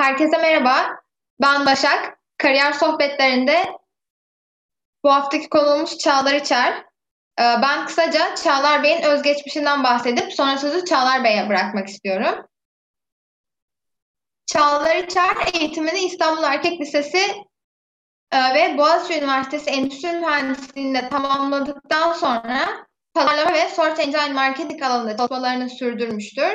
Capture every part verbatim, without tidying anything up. Herkese merhaba, ben Başak. Kariyer sohbetlerinde bu haftaki konuğumuz Çağlar İçer. Ben kısaca Çağlar Bey'in özgeçmişinden bahsedip sonra sözü Çağlar Bey'e bırakmak istiyorum. Çağlar İçer eğitimini İstanbul Erkek Lisesi ve Boğaziçi Üniversitesi Endüstri Mühendisliği'nde tamamladıktan sonra pazarlama ve search engine marketing alanında çalışmalarını sürdürmüştür.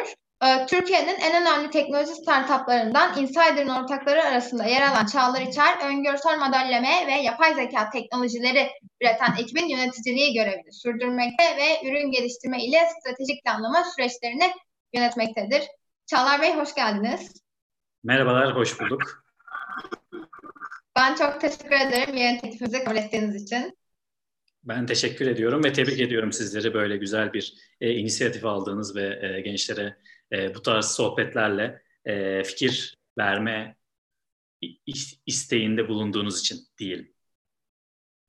Türkiye'nin en önemli teknoloji startuplarından Insider'ın ortakları arasında yer alan Çağlar İçer, öngörüsel modelleme ve yapay zeka teknolojileri üreten ekibin yöneticiliği görevini sürdürmekte ve ürün geliştirme ile stratejik planlama süreçlerini yönetmektedir. Çağlar Bey, hoş geldiniz. Merhabalar, hoş bulduk. Ben çok teşekkür ederim yeni teklifimizi kabul ettiğiniz için. Ben teşekkür ediyorum ve tebrik ediyorum sizleri böyle güzel bir e, inisiyatif aldığınız ve e, gençlere e, bu tarz sohbetlerle e, fikir verme isteğinde bulunduğunuz için diyelim.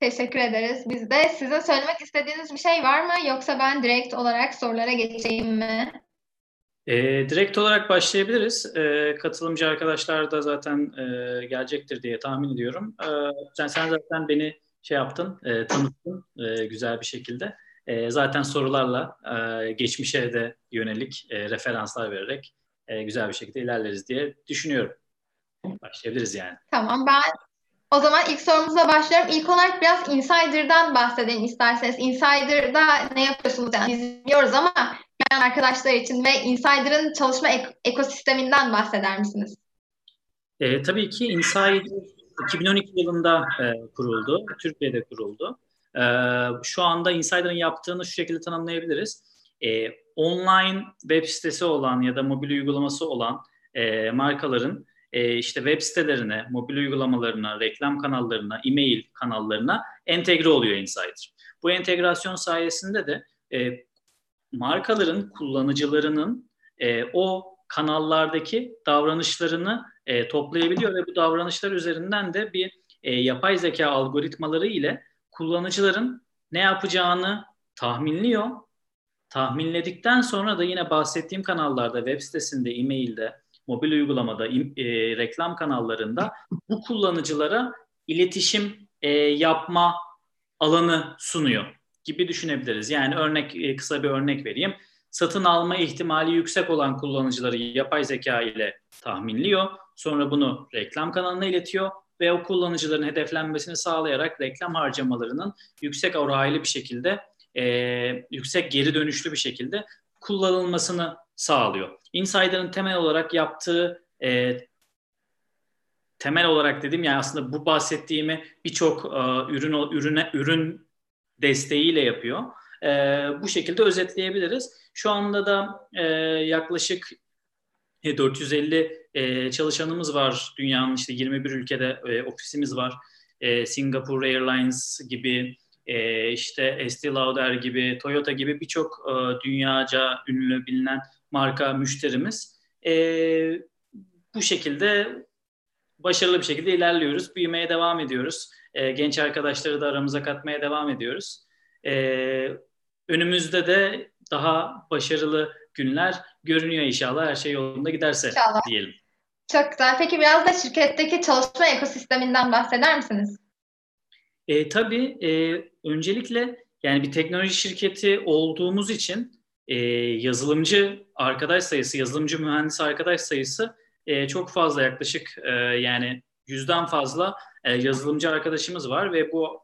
Teşekkür ederiz. Biz de size söylemek istediğiniz bir şey var mı? Yoksa ben direkt olarak sorulara geçeyim mi? E, direkt olarak başlayabiliriz. E, katılımcı arkadaşlar da zaten e, gelecektir diye tahmin ediyorum. E, sen, sen zaten beni şey yaptın, e, tanıttın e, güzel bir şekilde. E, zaten sorularla e, geçmişe de yönelik e, referanslar vererek e, güzel bir şekilde ilerleriz diye düşünüyorum. Başlayabiliriz yani. Tamam, ben o zaman ilk sorumuza başlıyorum. İlk olarak biraz Insider'dan bahsedelim isterseniz. Insider'da ne yapıyorsunuz? Yani izliyoruz ama yani arkadaşlar için ve Insider'ın çalışma ek- ekosisteminden bahseder misiniz? E, tabii ki Insider iki bin on iki yılında e, kuruldu. Türkiye'de kuruldu. E, şu anda Insider'ın yaptığını şu şekilde tanımlayabiliriz. E, online web sitesi olan ya da mobil uygulaması olan e, markaların e, işte web sitelerine, mobil uygulamalarına, reklam kanallarına, e-mail kanallarına entegre oluyor Insider. Bu entegrasyon sayesinde de e, markaların, kullanıcılarının e, o kanallardaki davranışlarını E, toplayabiliyor ve bu davranışlar üzerinden de bir e, yapay zeka algoritmaları ile kullanıcıların ne yapacağını tahminliyor. Tahminledikten sonra da yine bahsettiğim kanallarda, web sitesinde, e-mailde, mobil uygulamada, e, reklam kanallarında bu kullanıcılara iletişim e, yapma alanı sunuyor gibi düşünebiliriz. Yani örnek e, kısa bir örnek vereyim. Satın alma ihtimali yüksek olan kullanıcıları yapay zeka ile tahminliyor. Sonra bunu reklam kanalına iletiyor ve o kullanıcıların hedeflenmesini sağlayarak reklam harcamalarının yüksek oranlı bir şekilde, e, yüksek geri dönüşlü bir şekilde kullanılmasını sağlıyor. Insider'ın temel olarak yaptığı, e, temel olarak dediğim yani aslında bu bahsettiğimi birçok e, ürün ürüne ürün desteğiyle yapıyor. Ee, bu şekilde özetleyebiliriz. Şu anda da e, yaklaşık dört yüz elli e, çalışanımız var. Dünyanın işte yirmi bir ülkede e, ofisimiz var. E, Singapore Airlines gibi, e, işte Estee Lauder gibi, Toyota gibi birçok e, dünyaca ünlü bilinen marka müşterimiz. E, bu şekilde başarılı bir şekilde ilerliyoruz. Büyümeye devam ediyoruz. E, genç arkadaşları da aramıza katmaya devam ediyoruz. Ee, önümüzde de daha başarılı günler görünüyor inşallah her şey yolunda giderse inşallah diyelim. Çok güzel. Peki biraz da şirketteki çalışma ekosisteminden bahseder misiniz? Ee, tabii. E, öncelikle yani bir teknoloji şirketi olduğumuz için e, yazılımcı arkadaş sayısı, yazılımcı mühendis arkadaş sayısı e, çok fazla yaklaşık e, yani yüzden fazla yazılımcı arkadaşımız var ve bu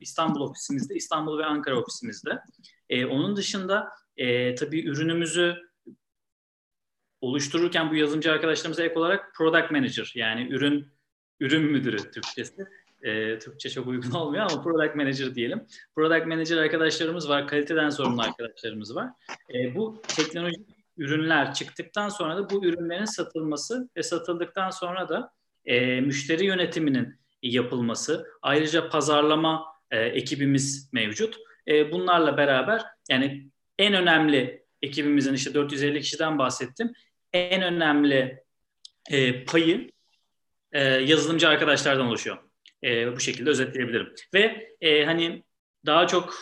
İstanbul ofisimizde, İstanbul ve Ankara ofisimizde. Onun dışında tabii ürünümüzü oluştururken bu yazılımcı arkadaşlarımıza ek olarak product manager yani ürün ürün müdürü Türkçesi. Türkçe çok uygun olmuyor ama product manager diyelim. Product manager arkadaşlarımız var, kaliteden sorumlu arkadaşlarımız var. Bu teknolojik ürünler çıktıktan sonra da bu ürünlerin satılması ve satıldıktan sonra da E, müşteri yönetiminin yapılması, ayrıca pazarlama e, ekibimiz mevcut. E, bunlarla beraber yani en önemli ekibimizin işte dört yüz elli kişiden bahsettim. En önemli e, payı e, yazılımcı arkadaşlardan oluşuyor. E, bu şekilde özetleyebilirim. Ve e, hani daha çok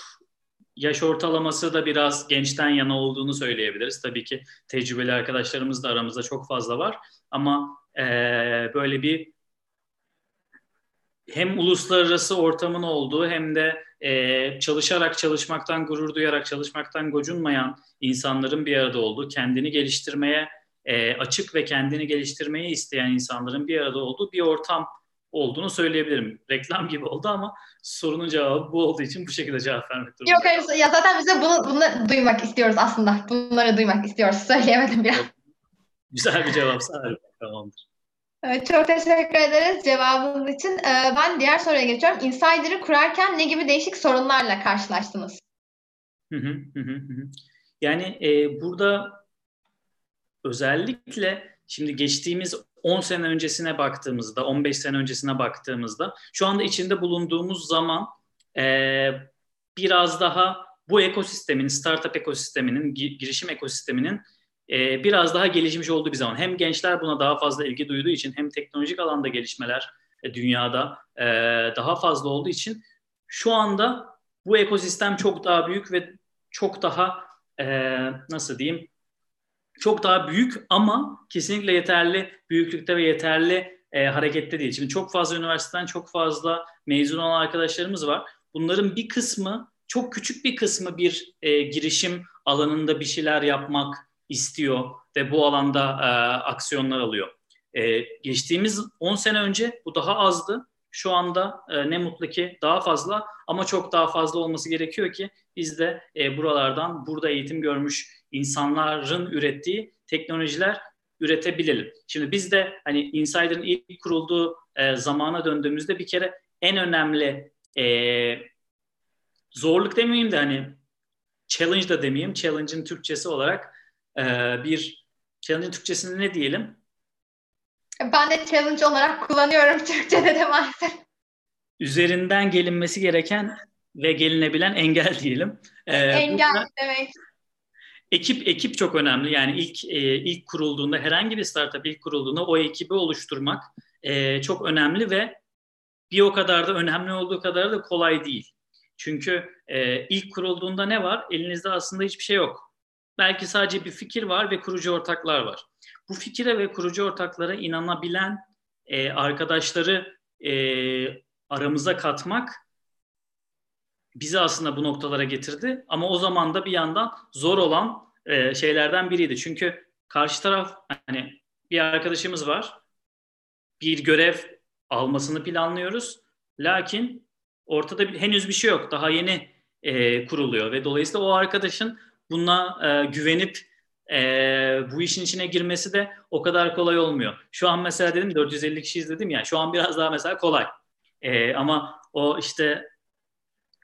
yaş ortalaması da biraz gençten yana olduğunu söyleyebiliriz. Tabii ki tecrübeli arkadaşlarımız da aramızda çok fazla var ama e, böyle bir hem uluslararası ortamın olduğu hem de e, çalışarak, çalışmaktan gurur duyarak, çalışmaktan gocunmayan insanların bir arada olduğu, kendini geliştirmeye e, açık ve kendini geliştirmeyi isteyen insanların bir arada olduğu bir ortam olduğunu söyleyebilirim. Reklam gibi oldu ama sorunun cevabı bu olduğu için bu şekilde cevap vermek durumunda. Yok hayır, ya zaten bize bunu, bunu duymak istiyoruz aslında. Bunları duymak istiyoruz. Söyleyemedim biraz. Evet. Güzel bir cevap. Tamamdır. Evet, çok teşekkür ederiz cevabınız için. Ee, ben diğer soruya geçiyorum. Insider'ı kurarken ne gibi değişik sorunlarla karşılaştınız? Hı hı hı hı. Yani e, burada özellikle şimdi geçtiğimiz on sene öncesine baktığımızda, on beş sene öncesine baktığımızda şu anda içinde bulunduğumuz zaman e, biraz daha bu ekosistemin, startup ekosisteminin, girişim ekosisteminin e, biraz daha gelişmiş olduğu bir zaman. Hem gençler buna daha fazla ilgi duyduğu için hem teknolojik alanda gelişmeler e, dünyada e, daha fazla olduğu için şu anda bu ekosistem çok daha büyük ve çok daha e, nasıl diyeyim, çok daha büyük ama kesinlikle yeterli büyüklükte ve yeterli e, harekette değil. Şimdi çok fazla üniversiteden çok fazla mezun olan arkadaşlarımız var. Bunların bir kısmı, çok küçük bir kısmı bir e, girişim alanında bir şeyler yapmak istiyor ve bu alanda e, aksiyonlar alıyor. E, geçtiğimiz on sene önce bu daha azdı. Şu anda e, ne mutlu ki daha fazla ama çok daha fazla olması gerekiyor ki biz de e, buralardan, burada eğitim görmüş insanların ürettiği teknolojiler üretebilelim. Şimdi biz de hani Insider'ın ilk kurulduğu e, zamana döndüğümüzde bir kere en önemli e, zorluk demeyeyim de hani challenge da demeyeyim. Challenge'ın Türkçesi olarak e, bir challenge'ın Türkçesini ne diyelim? Ben de challenge olarak kullanıyorum Türkçe'de de maalesef. Üzerinden gelinmesi gereken ve gelinebilen engel diyelim. E, engel burada... demek. Ekip ekip çok önemli. Yani ilk e, ilk kurulduğunda, herhangi bir startup ilk kurulduğunda o ekibi oluşturmak e, çok önemli ve bir o kadar da önemli olduğu kadar da kolay değil. Çünkü e, ilk kurulduğunda ne var? Elinizde aslında hiçbir şey yok. Belki sadece bir fikir var ve kurucu ortaklar var. Bu fikire ve kurucu ortaklara inanabilen e, arkadaşları e, aramıza katmak bizi aslında bu noktalara getirdi ama o zaman da bir yandan zor olan e, şeylerden biriydi. Çünkü karşı taraf, hani bir arkadaşımız var, bir görev almasını planlıyoruz. Lakin ortada bir, henüz bir şey yok, daha yeni e, kuruluyor ve dolayısıyla o arkadaşın buna e, güvenip e, bu işin içine girmesi de o kadar kolay olmuyor. Şu an mesela dedim dört yüz elli kişiyiz dedim ya, şu an biraz daha mesela kolay e, ama o işte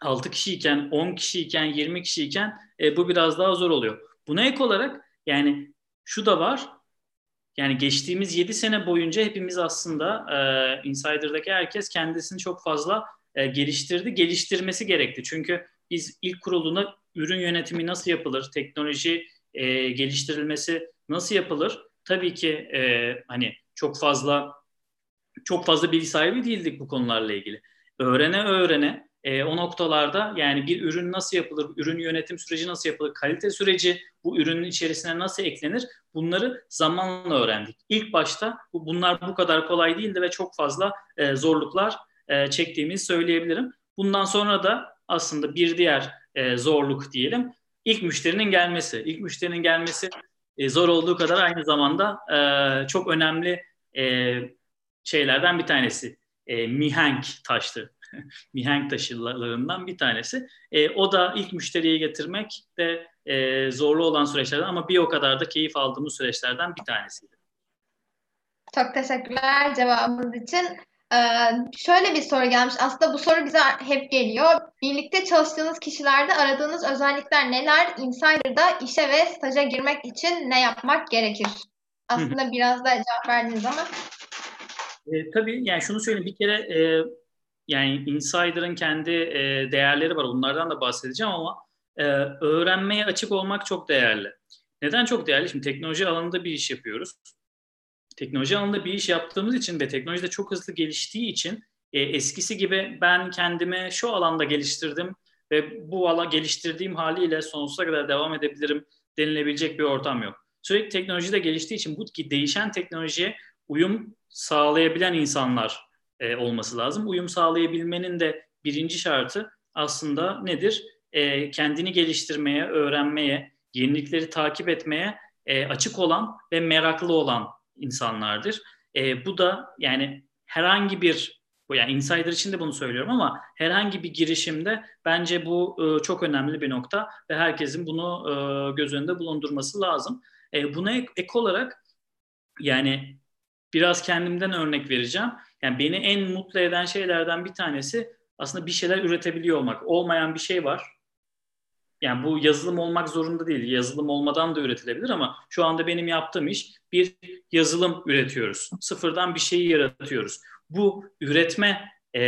altı kişiyken, on kişiyken, yirmi kişiyken e, bu biraz daha zor oluyor. Buna ek olarak yani şu da var. Yani geçtiğimiz yedi sene boyunca hepimiz aslında e, Insider'daki herkes kendisini çok fazla e, geliştirdi. Geliştirmesi gerekti. Çünkü biz ilk kurulduğunda ürün yönetimi nasıl yapılır? Teknoloji e, geliştirilmesi nasıl yapılır? Tabii ki e, hani çok fazla çok fazla bilgi sahibi değildik bu konularla ilgili. Öğrene öğrene E, o noktalarda yani bir ürün nasıl yapılır, ürün yönetim süreci nasıl yapılır, kalite süreci bu ürünün içerisine nasıl eklenir, bunları zamanla öğrendik. İlk başta bu, bunlar bu kadar kolay değildi ve çok fazla e, zorluklar e, çektiğimizi söyleyebilirim. Bundan sonra da aslında bir diğer e, zorluk diyelim, ilk müşterinin gelmesi. İlk müşterinin gelmesi e, zor olduğu kadar aynı zamanda e, çok önemli e, şeylerden bir tanesi. E, mihenk taştı. Mihenk taşlarından bir tanesi. E, o da ilk müşteriye getirmek de e, zorlu olan süreçlerden ama bir o kadar da keyif aldığımız süreçlerden bir tanesiydi. Çok teşekkürler cevabınız için. Ee, şöyle bir soru gelmiş. Aslında bu soru bize hep geliyor. Birlikte çalıştığınız kişilerde aradığınız özellikler neler? Insider'da işe ve staja girmek için ne yapmak gerekir? Aslında biraz da cevap verdiniz ama. E, tabii yani şunu söyleyeyim. Bir kere e, yani Insider'ın kendi e, değerleri var. Onlardan da bahsedeceğim ama e, öğrenmeye açık olmak çok değerli. Neden çok değerli? Şimdi teknoloji alanında bir iş yapıyoruz. Teknoloji alanında bir iş yaptığımız için ve teknoloji de çok hızlı geliştiği için e, eskisi gibi ben kendimi şu alanda geliştirdim ve bu ala geliştirdiğim haliyle sonsuza kadar devam edebilirim denilebilecek bir ortam yok. Sürekli teknoloji de geliştiği için bu değişen teknolojiye uyum sağlayabilen insanlar e, olması lazım. Uyum sağlayabilmenin de birinci şartı aslında nedir? E, kendini geliştirmeye, öğrenmeye, yenilikleri takip etmeye e, açık olan ve meraklı olan insanlardır. E, bu da yani herhangi bir, yani Insider için de bunu söylüyorum ama herhangi bir girişimde bence bu e, çok önemli bir nokta ve herkesin bunu e, göz önünde bulundurması lazım. E, buna ek, ek olarak yani biraz kendimden örnek vereceğim. Yani beni en mutlu eden şeylerden bir tanesi aslında bir şeyler üretebiliyor olmak. Olmayan bir şey var. Yani bu yazılım olmak zorunda değil. Yazılım olmadan da üretilebilir ama şu anda benim yaptığım iş bir yazılım üretiyoruz. Sıfırdan bir şeyi yaratıyoruz. Bu üretme, e,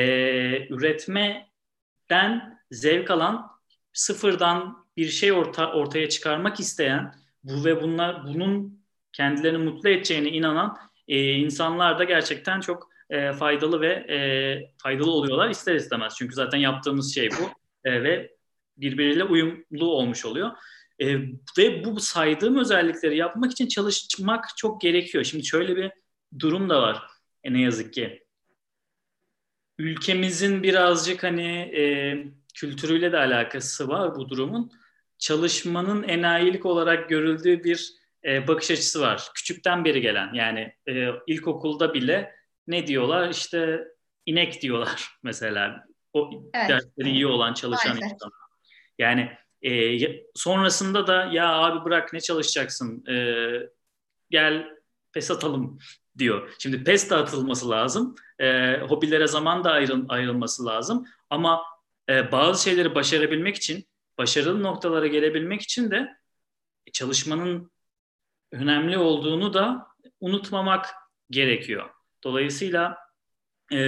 üretmeden zevk alan, sıfırdan bir şey orta, ortaya çıkarmak isteyen bu ve bunlar bunun kendilerini mutlu edeceğine inanan e, insanlar da gerçekten çok e, faydalı ve e, faydalı oluyorlar ister istemez. Çünkü zaten yaptığımız şey bu e, ve birbiriyle uyumlu olmuş oluyor. E, ve bu saydığım özellikleri yapmak için çalışmak çok gerekiyor. Şimdi şöyle bir durum da var. E ne yazık ki ülkemizin birazcık hani e, kültürüyle de alakası var bu durumun. Çalışmanın enayilik olarak görüldüğü bir e, bakış açısı var. Küçükten beri gelen yani e, ilkokulda bile ne diyorlar? İşte inek diyorlar mesela. O evet. Dersleri iyi olan çalışan aynen. İnsanlar. Yani e, sonrasında da ya abi bırak ne çalışacaksın? E, gel pes atalım diyor. Şimdi pes de atılması lazım. E, hobilere zaman da ayrıl, ayrılması lazım. Ama e, bazı şeyleri başarabilmek için, başarılı noktalara gelebilmek için de çalışmanın önemli olduğunu da unutmamak gerekiyor. Dolayısıyla e,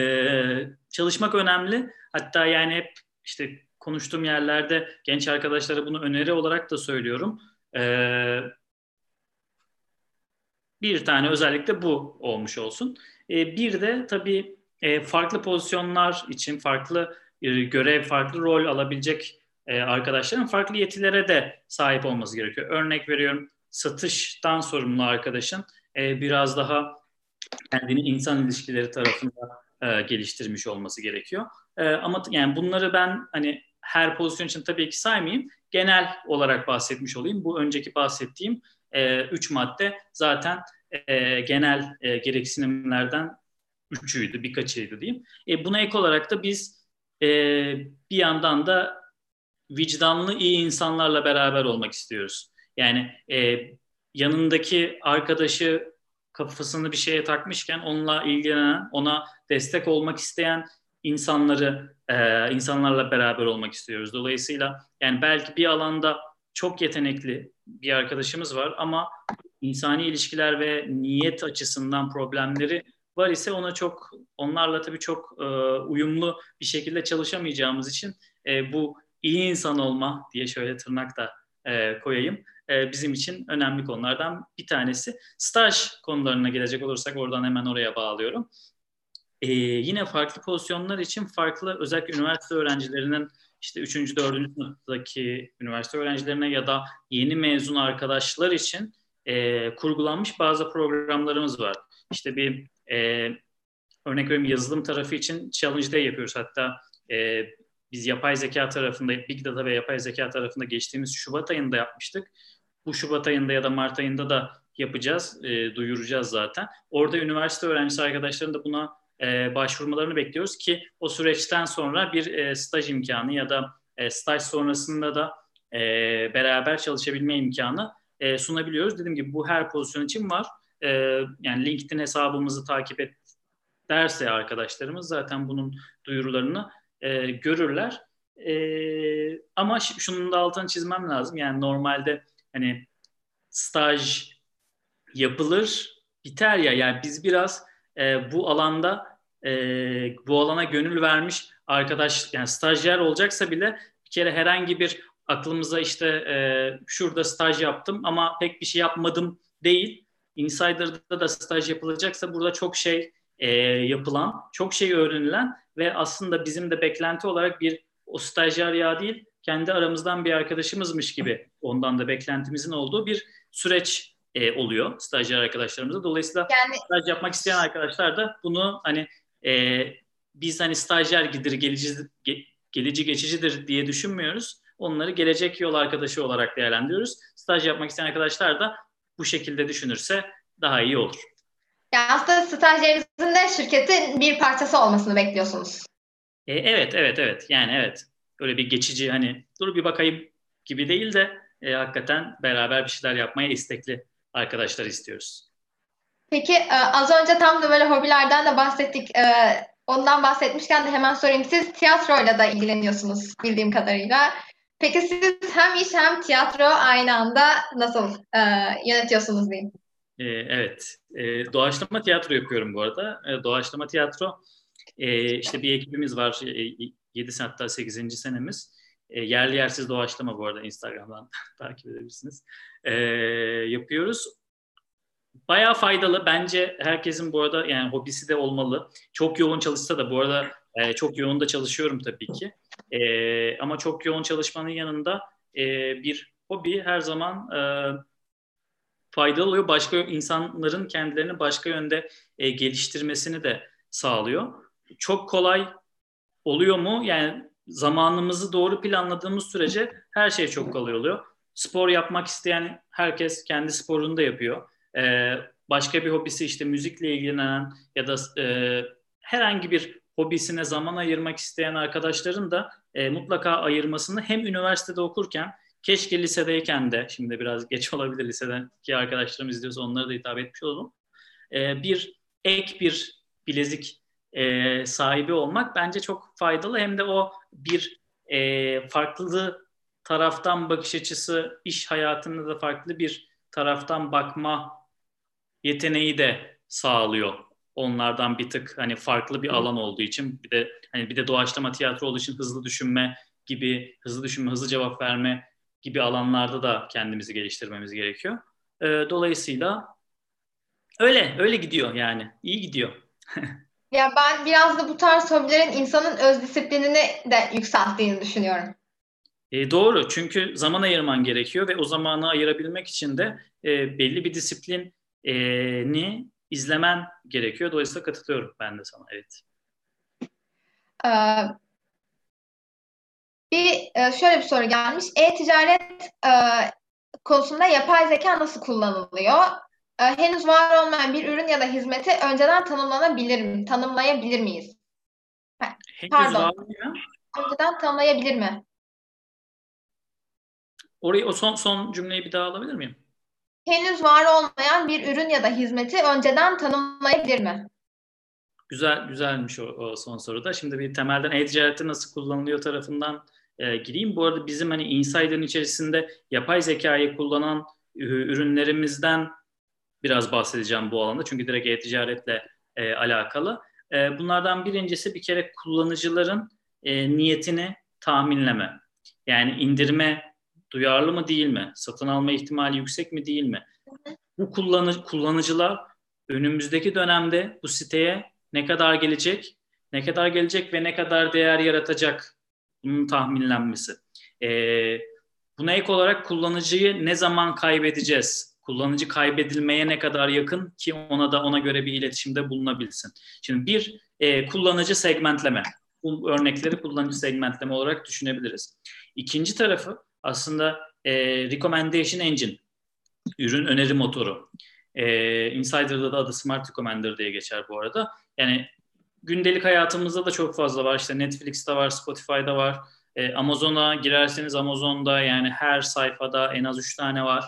çalışmak önemli. Hatta yani hep işte konuştuğum yerlerde genç arkadaşlara bunu öneri olarak da söylüyorum. E, Bir tane özellikle bu olmuş olsun. Bir de tabii farklı pozisyonlar için farklı görev, farklı rol alabilecek arkadaşların farklı yetilere de sahip olması gerekiyor. Örnek veriyorum, satıştan sorumlu arkadaşın biraz daha kendini insan ilişkileri tarafında geliştirmiş olması gerekiyor. Ama yani bunları ben hani her pozisyon için tabii ki saymayayım. Genel olarak bahsetmiş olayım. Bu önceki bahsettiğim E, üç madde zaten e, genel e, gereksinimlerden üçüydü, birkaçıydı diyeyim. E, buna ek olarak da biz e, bir yandan da vicdanlı iyi insanlarla beraber olmak istiyoruz. Yani e, yanındaki arkadaşı kafasını bir şeye takmışken onunla ilgilenen, ona destek olmak isteyen insanları e, insanlarla beraber olmak istiyoruz. Dolayısıyla yani belki bir alanda çok yetenekli bir arkadaşımız var ama insani ilişkiler ve niyet açısından problemleri var ise ona çok onlarla tabii çok e, uyumlu bir şekilde çalışamayacağımız için e, bu iyi insan olma diye şöyle tırnak da e, koyayım. E, bizim için önemli konulardan bir tanesi. Staj konularına gelecek olursak oradan hemen oraya bağlıyorum. E, yine farklı pozisyonlar için farklı özellikle üniversite öğrencilerinin İşte üçüncü, dördüncü sınıftaki üniversite öğrencilerine ya da yeni mezun arkadaşlar için e, kurgulanmış bazı programlarımız var. İşte bir e, örnek veriyorum yazılım tarafı için Challenge Day yapıyoruz. Hatta e, biz yapay zeka tarafında, Big Data ve yapay zeka tarafında geçtiğimiz Şubat ayında yapmıştık. Bu Şubat ayında ya da Mart ayında da yapacağız, e, duyuracağız zaten. Orada üniversite öğrencisi arkadaşların da buna E, başvurmalarını bekliyoruz ki o süreçten sonra bir e, staj imkanı ya da e, staj sonrasında da e, beraber çalışabilme imkanı e, sunabiliyoruz. Dediğim gibi bu her pozisyon için var. E, yani LinkedIn hesabımızı takip et derse arkadaşlarımız zaten bunun duyurularını e, görürler. E, ama ş- şunun da altını çizmem lazım. Yani normalde hani staj yapılır, biter ya. Yani biz biraz E, bu alanda e, bu alana gönül vermiş arkadaş yani stajyer olacaksa bile bir kere herhangi bir aklımıza işte e, şurada staj yaptım ama pek bir şey yapmadım değil. Insider'da da staj yapılacaksa burada çok şey e, yapılan, çok şey öğrenilen ve aslında bizim de beklenti olarak bir o stajyer ya değil kendi aramızdan bir arkadaşımızmış gibi ondan da beklentimizin olduğu bir süreç e, oluyor stajyer arkadaşlarımıza. Dolayısıyla yani, staj yapmak isteyen arkadaşlar da bunu hani e, biz hani stajyer gidir, gelici, ge, gelici geçicidir diye düşünmüyoruz. Onları gelecek yol arkadaşı olarak değerlendiriyoruz. Staj yapmak isteyen arkadaşlar da bu şekilde düşünürse daha iyi olur. Yani aslında stajyerinizin de şirketin bir parçası olmasını bekliyorsunuz. E, evet, evet, evet. Yani evet. Öyle bir geçici hani dur bir bakayım gibi değil de e, hakikaten beraber bir şeyler yapmaya istekli arkadaşlar istiyoruz. Peki e, az önce tam da böyle hobilerden de bahsettik. E, ondan bahsetmişken de hemen sorayım. Siz tiyatroyla da ilgileniyorsunuz bildiğim kadarıyla. Peki siz hem iş hem tiyatro aynı anda nasıl e, yönetiyorsunuz diyeyim? E, evet. E, doğaçlama tiyatro yapıyorum bu arada. E, doğaçlama tiyatro e, işte bir ekibimiz var. E, yedi hatta sekizinci senemiz. E, yerli yersiz doğaçlama bu arada Instagram'dan takip edebilirsiniz. E, yapıyoruz. Bayağı faydalı. Bence herkesin bu arada yani hobisi de olmalı. Çok yoğun çalışsa da bu arada e, çok yoğun da çalışıyorum tabii ki. E, ama çok yoğun çalışmanın yanında e, bir hobi her zaman e, faydalı oluyor. Başka insanların kendilerini başka yönde e, geliştirmesini de sağlıyor. Çok kolay oluyor mu? Yani zamanımızı doğru planladığımız sürece her şey çok kolay oluyor. Spor yapmak isteyen herkes kendi sporunu da yapıyor. Ee, başka bir hobisi işte müzikle ilgilenen ya da e, herhangi bir hobisine zaman ayırmak isteyen arkadaşların da e, mutlaka ayırmasını hem üniversitede okurken keşke lisedeyken de, şimdi biraz geç olabilir lisedeki arkadaşlarım izliyorsa onlara da hitap etmiş olalım. E, bir ek bir bilezik E, sahibi olmak bence çok faydalı. Hem de o bir e, farklı taraftan bakış açısı, iş hayatında da farklı bir taraftan bakma yeteneği de sağlıyor. Onlardan bir tık hani farklı bir alan olduğu için, bir de hani bir de doğaçlama tiyatro olduğu için hızlı düşünme gibi, hızlı düşünme, hızlı cevap verme gibi alanlarda da kendimizi geliştirmemiz gerekiyor. E, dolayısıyla öyle öyle gidiyor yani. İyi gidiyor. Ya ben biraz da bu tarz hobilerin insanın öz disiplinini de yükselttiğini düşünüyorum. E doğru, çünkü zaman ayırman gerekiyor ve o zamanı ayırabilmek için de e, belli bir disiplini izlemen gerekiyor. Dolayısıyla katılıyorum ben de sana, evet. Ee, bir şöyle bir soru gelmiş. E-ticaret e, konusunda yapay zeka nasıl kullanılıyor? Henüz var olmayan bir ürün ya da hizmeti önceden tanımlanabilir mi? Tanımlayabilir miyiz? Henüz Pardon. Önceden tanımlayabilir mi? Orayı, o son son cümleyi bir daha alabilir miyim? Henüz var olmayan bir ürün ya da hizmeti önceden tanımlayabilir mi? Güzel, güzelmiş o, o son soruda. Şimdi bir temelden e-ticarette nasıl kullanılıyor tarafından e, gireyim. Bu arada bizim hani Insider'ın içerisinde yapay zekayı kullanan e, ürünlerimizden biraz bahsedeceğim bu alanda. Çünkü direkt e-ticaretle e, alakalı. E, bunlardan birincisi bir kere kullanıcıların e, niyetini tahminleme. Yani indirme duyarlı mı değil mi? Satın alma ihtimali yüksek mi değil mi? Bu kullanı, kullanıcılar önümüzdeki dönemde bu siteye ne kadar gelecek? Ne kadar gelecek ve ne kadar değer yaratacak? Bunun tahminlenmesi. E, buna ek olarak kullanıcıyı ne zaman kaybedeceğiz? Kullanıcı kaybedilmeye ne kadar yakın ki ona da ona göre bir iletişimde bulunabilsin. Şimdi bir e, kullanıcı segmentleme. Bu örnekleri kullanıcı segmentleme olarak düşünebiliriz. İkinci tarafı aslında e, recommendation engine, ürün öneri motoru. E, Insider'da da adı Smart Recommender diye geçer bu arada. Yani gündelik hayatımızda da çok fazla var. İşte Netflix'te var, Spotify'da var. E, Amazon'a girerseniz Amazon'da yani her sayfada en az üç tane var.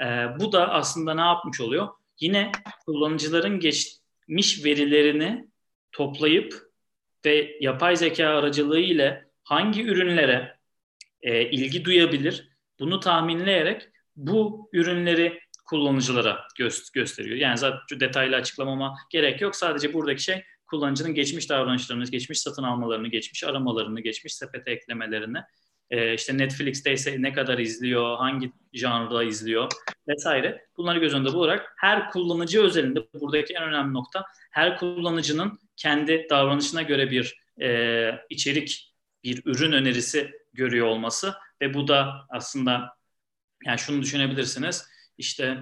Ee, bu da aslında ne yapmış oluyor? Yine kullanıcıların geçmiş verilerini toplayıp ve yapay zeka aracılığı ile hangi ürünlere e, ilgi duyabilir, bunu tahminleyerek bu ürünleri kullanıcılara gö- gösteriyor. Yani zaten detaylı açıklamama gerek yok. Sadece buradaki şey kullanıcının geçmiş davranışlarını, geçmiş satın almalarını, geçmiş aramalarını, geçmiş sepete eklemelerini, İşte Netflix'teyse ne kadar izliyor, hangi janrda izliyor vesaire. Bunları göz önünde bularak her kullanıcı özelinde, buradaki en önemli nokta, her kullanıcının kendi davranışına göre bir e, içerik, bir ürün önerisi görüyor olması ve bu da aslında yani şunu düşünebilirsiniz. İşte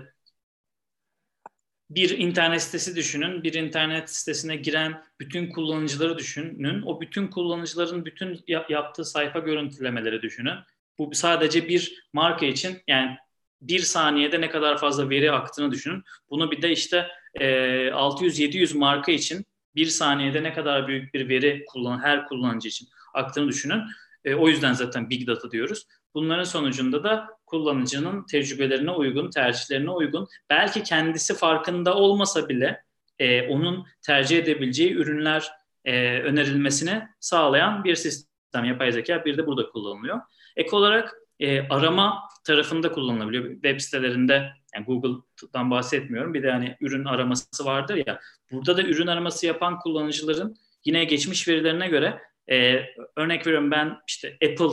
bir internet sitesi düşünün. Bir internet sitesine giren bütün kullanıcıları düşünün. O bütün kullanıcıların bütün yap- yaptığı sayfa görüntülemeleri düşünün. Bu sadece bir marka için, yani bir saniyede ne kadar fazla veri aktığını düşünün. Bunu bir de işte e, altı yüz yedi yüz marka için bir saniyede ne kadar büyük bir veri kullan her kullanıcı için aktığını düşünün. E, o yüzden zaten big data diyoruz. Bunların sonucunda da kullanıcının tecrübelerine uygun, tercihlerine uygun, belki kendisi farkında olmasa bile e, onun tercih edebileceği ürünler e, önerilmesini sağlayan bir sistem. Yapay zeka bir de burada kullanılıyor. Ek olarak e, arama tarafında kullanılabiliyor. Web sitelerinde, yani Google'dan bahsetmiyorum, bir de hani ürün araması vardır ya. Burada da ürün araması yapan kullanıcıların yine geçmiş verilerine göre e, örnek veriyorum, ben işte Apple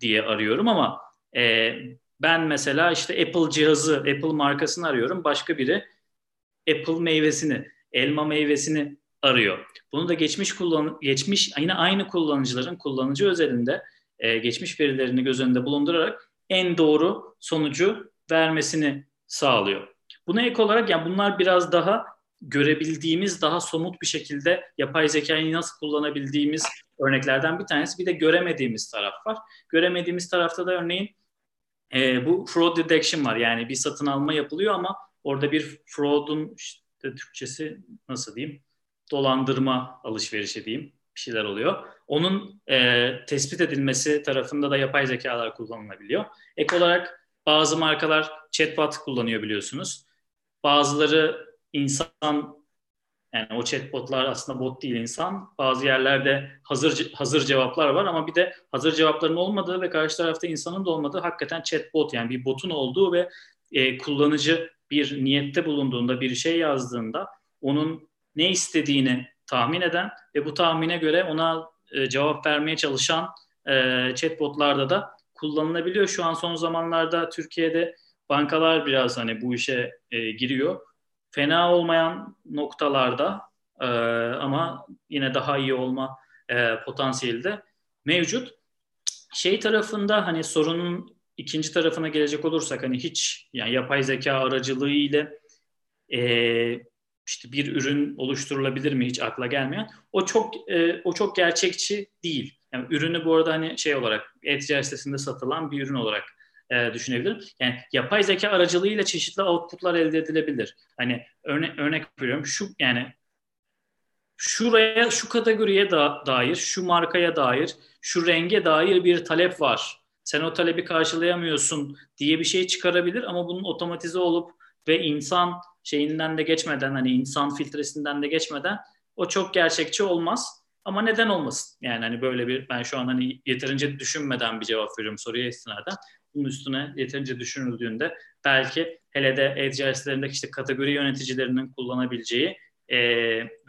diye arıyorum ama e, ben mesela işte Apple cihazı, Apple markasını arıyorum. Başka biri Apple meyvesini, elma meyvesini arıyor. Bunu da geçmiş kullan geçmiş yine aynı kullanıcıların kullanıcı özelinde e, geçmiş verilerini göz önünde bulundurarak en doğru sonucu vermesini sağlıyor. Buna ek olarak, yani bunlar biraz daha görebildiğimiz, daha somut bir şekilde yapay zekayı nasıl kullanabildiğimiz örneklerden bir tanesi. Bir de göremediğimiz taraf var. Göremediğimiz tarafta da örneğin e, bu fraud detection var. Yani bir satın alma yapılıyor ama orada bir fraud'un, işte Türkçesi nasıl diyeyim, dolandırma alışverişi diyeyim, bir şeyler oluyor. Onun e, tespit edilmesi tarafında da yapay zekalar kullanılabiliyor. Ek olarak bazı markalar chatbot kullanıyor, biliyorsunuz. Bazıları insan, yani o chatbotlar aslında bot değil, insan. Bazı yerlerde hazır hazır cevaplar var ama bir de hazır cevapların olmadığı ve karşı tarafta insanın da olmadığı hakikaten chatbot, yani bir botun olduğu ve e, kullanıcı bir niyette bulunduğunda, bir şey yazdığında onun ne istediğini tahmin eden ve bu tahmine göre ona e, cevap vermeye çalışan e, chatbotlarda da kullanılabiliyor. Şu an son zamanlarda Türkiye'de bankalar biraz hani bu işe e, giriyor. Fena olmayan noktalarda e, ama yine daha iyi olma e, potansiyeli de mevcut. Şey tarafında, hani sorunun ikinci tarafına gelecek olursak, hani hiç, yani yapay zeka aracılığı ile e, işte bir ürün oluşturulabilir mi, hiç akla gelmeyen. O çok e, o çok gerçekçi değil. Yani ürünü bu arada hani şey olarak e-ticaret sitesinde satılan bir ürün olarak E, düşünebilirim. Yani yapay zeka aracılığıyla çeşitli outputlar elde edilebilir. Hani örne- örnek veriyorum, şu yani şuraya, şu kategoriye da- dair, şu markaya dair, şu renge dair bir talep var. Sen o talebi karşılayamıyorsun diye bir şey çıkarabilir ama bunun otomatize olup ve insan şeyinden de geçmeden, hani insan filtresinden de geçmeden o çok gerçekçi olmaz. Ama neden olmasın? Yani hani böyle bir, ben şu an hani yeterince düşünmeden bir cevap veriyorum soruya istinaden. Bunun üstüne yeterince düşünüldüğünde belki, hele de e-ticaret sitelerindeki işte kategori yöneticilerinin kullanabileceği e,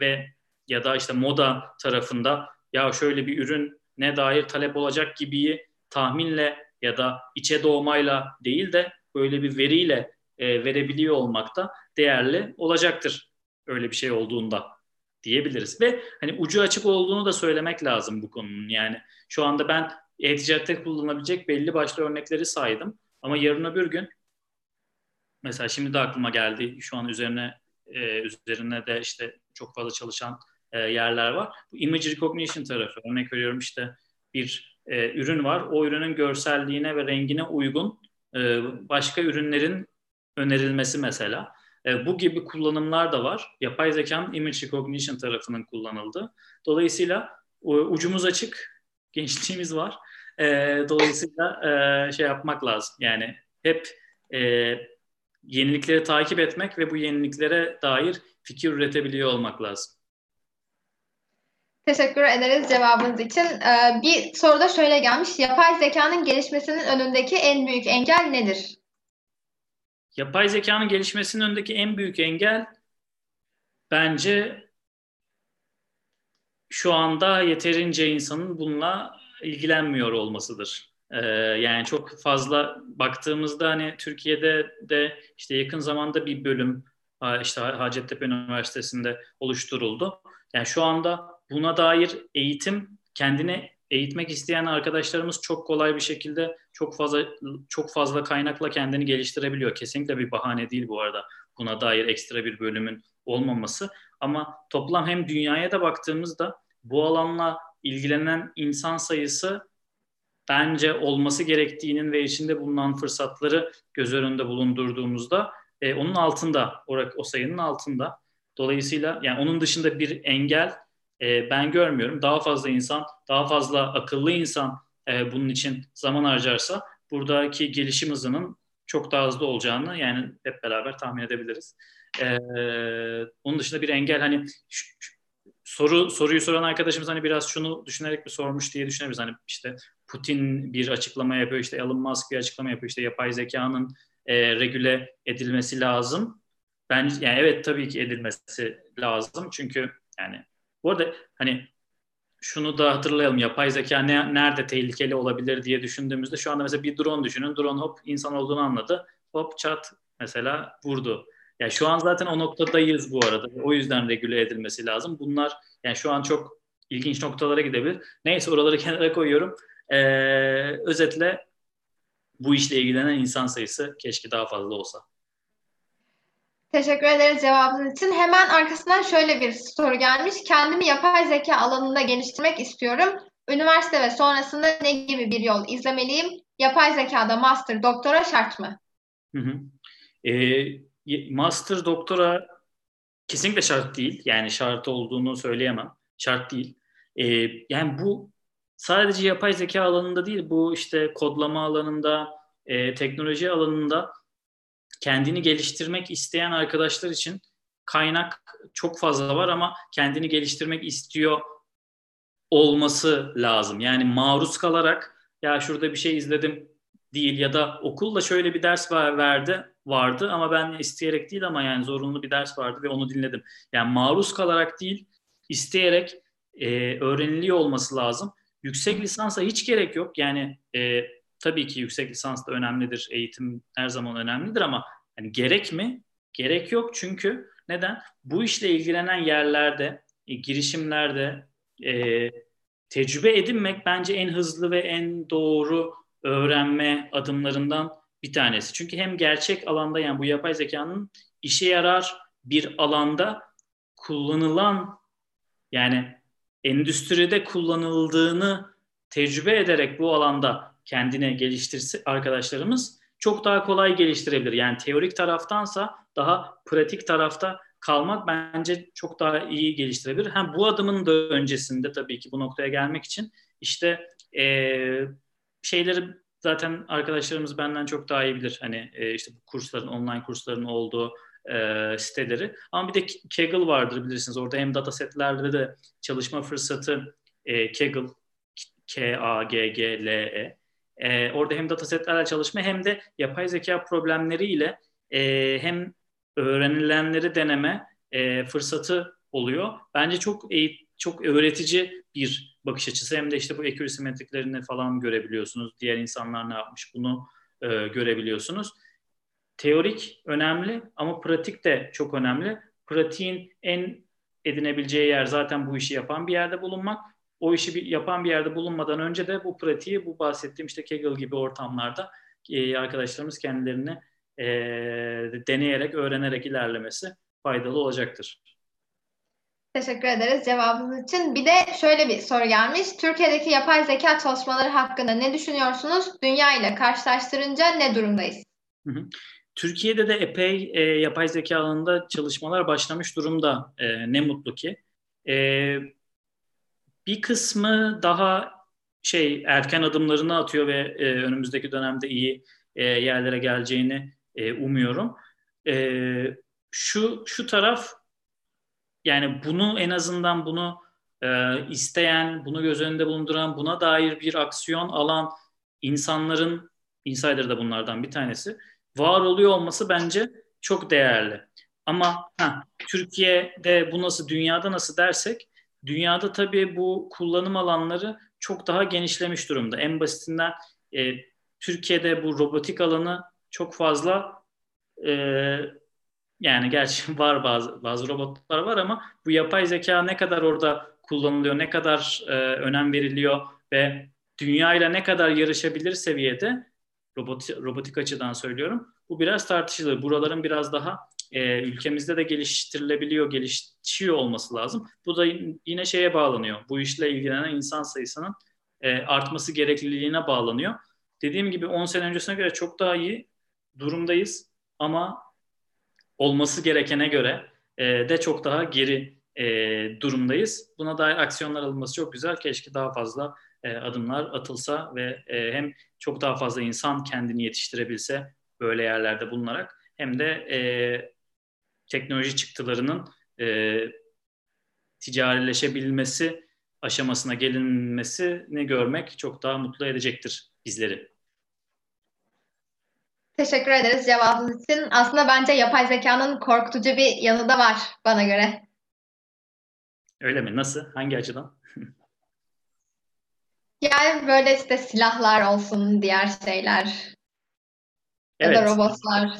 ve ya da işte moda tarafında ya şöyle bir ürün ne dair talep olacak gibiyi tahminle ya da içe doğmayla değil de böyle bir veriyle e, verebiliyor olmak da değerli olacaktır öyle bir şey olduğunda diyebiliriz. Ve hani ucu açık olduğunu da söylemek lazım bu konunun. Yani şu anda ben e-ticarette kullanılabilecek belli başlı örnekleri saydım. Ama yarın öbür gün, mesela şimdi de aklıma geldi, şu an üzerine e, üzerine de işte çok fazla çalışan e, yerler var. Bu image recognition tarafı. Örnek veriyorum, işte bir e, ürün var. O ürünün görselliğine ve rengine uygun e, başka ürünlerin önerilmesi mesela. E, bu gibi kullanımlar da var. Yapay zekanın image recognition tarafının kullanıldığı. Dolayısıyla o, ucumuz açık. Gençliğimiz var. E, dolayısıyla e, şey yapmak lazım. Yani hep e, yenilikleri takip etmek ve bu yeniliklere dair fikir üretebiliyor olmak lazım. Teşekkür ederiz cevabınız için. Ee, bir soru da şöyle gelmiş. Yapay zekanın gelişmesinin önündeki en büyük engel nedir? Yapay zekanın gelişmesinin önündeki en büyük engel bence şu anda yeterince insanın bununla ilgilenmiyor olmasıdır. Ee, yani çok fazla baktığımızda hani Türkiye'de de işte yakın zamanda bir bölüm işte Hacettepe Üniversitesi'nde oluşturuldu. Yani şu anda buna dair eğitim, kendini eğitmek isteyen arkadaşlarımız çok kolay bir şekilde çok fazla çok fazla kaynakla kendini geliştirebiliyor. Kesinlikle bir bahane değil bu arada. buna dair ekstra bir bölümün olmaması. Ama toplam hem dünyaya da baktığımızda bu alanla ilgilenen insan sayısı bence olması gerektiğinin ve içinde bulunan fırsatları göz önünde bulundurduğumuzda e, onun altında, o, o sayının altında. Dolayısıyla yani onun dışında bir engel e, ben görmüyorum. Daha fazla insan, daha fazla akıllı insan e, bunun için zaman harcarsa buradaki gelişim hızının çok daha hızlı olacağını yani hep beraber tahmin edebiliriz. E, onun dışında bir engel hani şu, şu, soru soruyu soran arkadaşımız hani biraz şunu düşünerek mi sormuş diye düşünebiliriz. Hani işte Putin bir açıklama yapıyor, işte Elon Musk bir açıklama yapıyor, işte yapay zekanın e, regüle edilmesi lazım. Ben yani evet tabii ki edilmesi lazım çünkü yani bu arada hani şunu da hatırlayalım, yapay zeka ne, nerede tehlikeli olabilir diye düşündüğümüzde şu anda mesela bir drone düşünün, drone hop insan olduğunu anladı, hop çat mesela vurdu. Yani şu an zaten o noktadayız bu arada, o yüzden regüle edilmesi lazım. Bunlar yani şu an çok ilginç noktalara gidebilir. Neyse, oraları kenara koyuyorum. Ee, özetle bu işle ilgilenen insan sayısı keşke daha fazla olsa. Teşekkür ederiz cevabın için. Hemen arkasından şöyle bir soru gelmiş. Kendimi yapay zeka alanında geliştirmek istiyorum. Üniversite ve sonrasında ne gibi bir yol izlemeliyim? Yapay zekada master, doktora şart mı? Hı hı. E, master, doktora kesinlikle şart değil. Yani şart olduğunu söyleyemem. Şart değil. E, yani bu sadece yapay zeka alanında değil, bu işte kodlama alanında, e, teknoloji alanında kendini geliştirmek isteyen arkadaşlar için kaynak çok fazla var ama kendini geliştirmek istiyor olması lazım. Yani maruz kalarak ya şurada bir şey izledim değil ya da okulda şöyle bir ders verdi vardı ama ben isteyerek değil ama yani zorunlu bir ders vardı ve onu dinledim. Yani maruz kalarak değil, isteyerek e, öğreniliyor olması lazım. Yüksek lisansa hiç gerek yok. Yani e, tabii ki yüksek lisans da önemlidir. Eğitim her zaman önemlidir ama yani gerek mi? Gerek yok çünkü neden? Bu işle ilgilenen yerlerde, girişimlerde e, tecrübe edinmek bence en hızlı ve en doğru öğrenme adımlarından bir tanesi. Çünkü hem gerçek alanda yani bu yapay zekanın işe yarar bir alanda kullanılan yani endüstride kullanıldığını tecrübe ederek bu alanda kendine geliştirse arkadaşlarımız çok daha kolay geliştirebilir. Yani teorik taraftansa daha pratik tarafta kalmak bence çok daha iyi geliştirebilir. Hem bu adımın da öncesinde tabii ki bu noktaya gelmek için işte e, şeyleri zaten arkadaşlarımız benden çok daha iyi bilir. Hani e, işte bu kursların, online kursların olduğu e, siteleri. Ama bir de Kaggle vardır bilirsiniz. Orada hem datasetlerle de çalışma fırsatı e, Kaggle, K A G G L E. Ee, orada hem datasetlerle çalışma hem de yapay zeka problemleriyle e, hem öğrenilenleri deneme e, fırsatı oluyor. Bence çok eğit- çok öğretici bir bakış açısı. Hem de işte bu accuracy metriklerini falan görebiliyorsunuz. Diğer insanlar ne yapmış bunu e, görebiliyorsunuz. Teorik önemli ama pratik de çok önemli. Pratiğin en edinebileceği yer zaten bu işi yapan bir yerde bulunmak. O işi bir, yapan bir yerde bulunmadan önce de bu pratiği, bu bahsettiğim işte Kaggle gibi ortamlarda e, arkadaşlarımız kendilerini e, deneyerek, öğrenerek ilerlemesi faydalı olacaktır. Teşekkür ederiz cevabınız için. Bir de şöyle bir soru gelmiş. Türkiye'deki yapay zeka çalışmaları hakkında ne düşünüyorsunuz? Dünya ile karşılaştırınca ne durumdayız? Hı hı. Türkiye'de de epey e, yapay zeka alanında çalışmalar başlamış durumda. E, ne mutlu ki. E, Bir kısmı daha şey erken adımlarını atıyor ve e, önümüzdeki dönemde iyi e, yerlere geleceğini e, umuyorum. E, şu şu taraf yani bunu en azından bunu e, isteyen, bunu göz önünde bulunduran, buna dair bir aksiyon alan insanların, Insider da bunlardan bir tanesi, var oluyor olması bence çok değerli. Ama heh, Türkiye'de bu nasıl, dünyada nasıl dersek, dünyada tabii bu kullanım alanları çok daha genişlemiş durumda. En basitinden e, Türkiye'de bu robotik alanı çok fazla e, yani gerçi var bazı bazı robotlar var ama bu yapay zeka ne kadar orada kullanılıyor, ne kadar e, önem veriliyor ve dünyayla ne kadar yarışabilir seviyede robot, robotik açıdan söylüyorum. Bu biraz tartışılır. Buraların biraz daha e, ülkemizde de geliştirilebiliyor, gelişiyor olması lazım. Bu da yine şeye bağlanıyor. Bu işle ilgilenen insan sayısının e, artması gerekliliğine bağlanıyor. Dediğim gibi on sene öncesine göre çok daha iyi durumdayız ama olması gerekene göre e, de çok daha geri e, durumdayız. Buna dair aksiyonlar alınması çok güzel. Keşke daha fazla e, adımlar atılsa ve e, hem çok daha fazla insan kendini yetiştirebilse böyle yerlerde bulunarak, hem de e, teknoloji çıktılarının e, ticarileşebilmesi aşamasına gelinmesini görmek çok daha mutlu edecektir bizleri. Teşekkür ederiz cevabınız için. Aslında bence yapay zekanın korkutucu bir yanı da var bana göre. Öyle mi? Nasıl? Hangi açıdan? Yani böyle işte silahlar olsun, diğer şeyler. Evet. Ya da robotlar.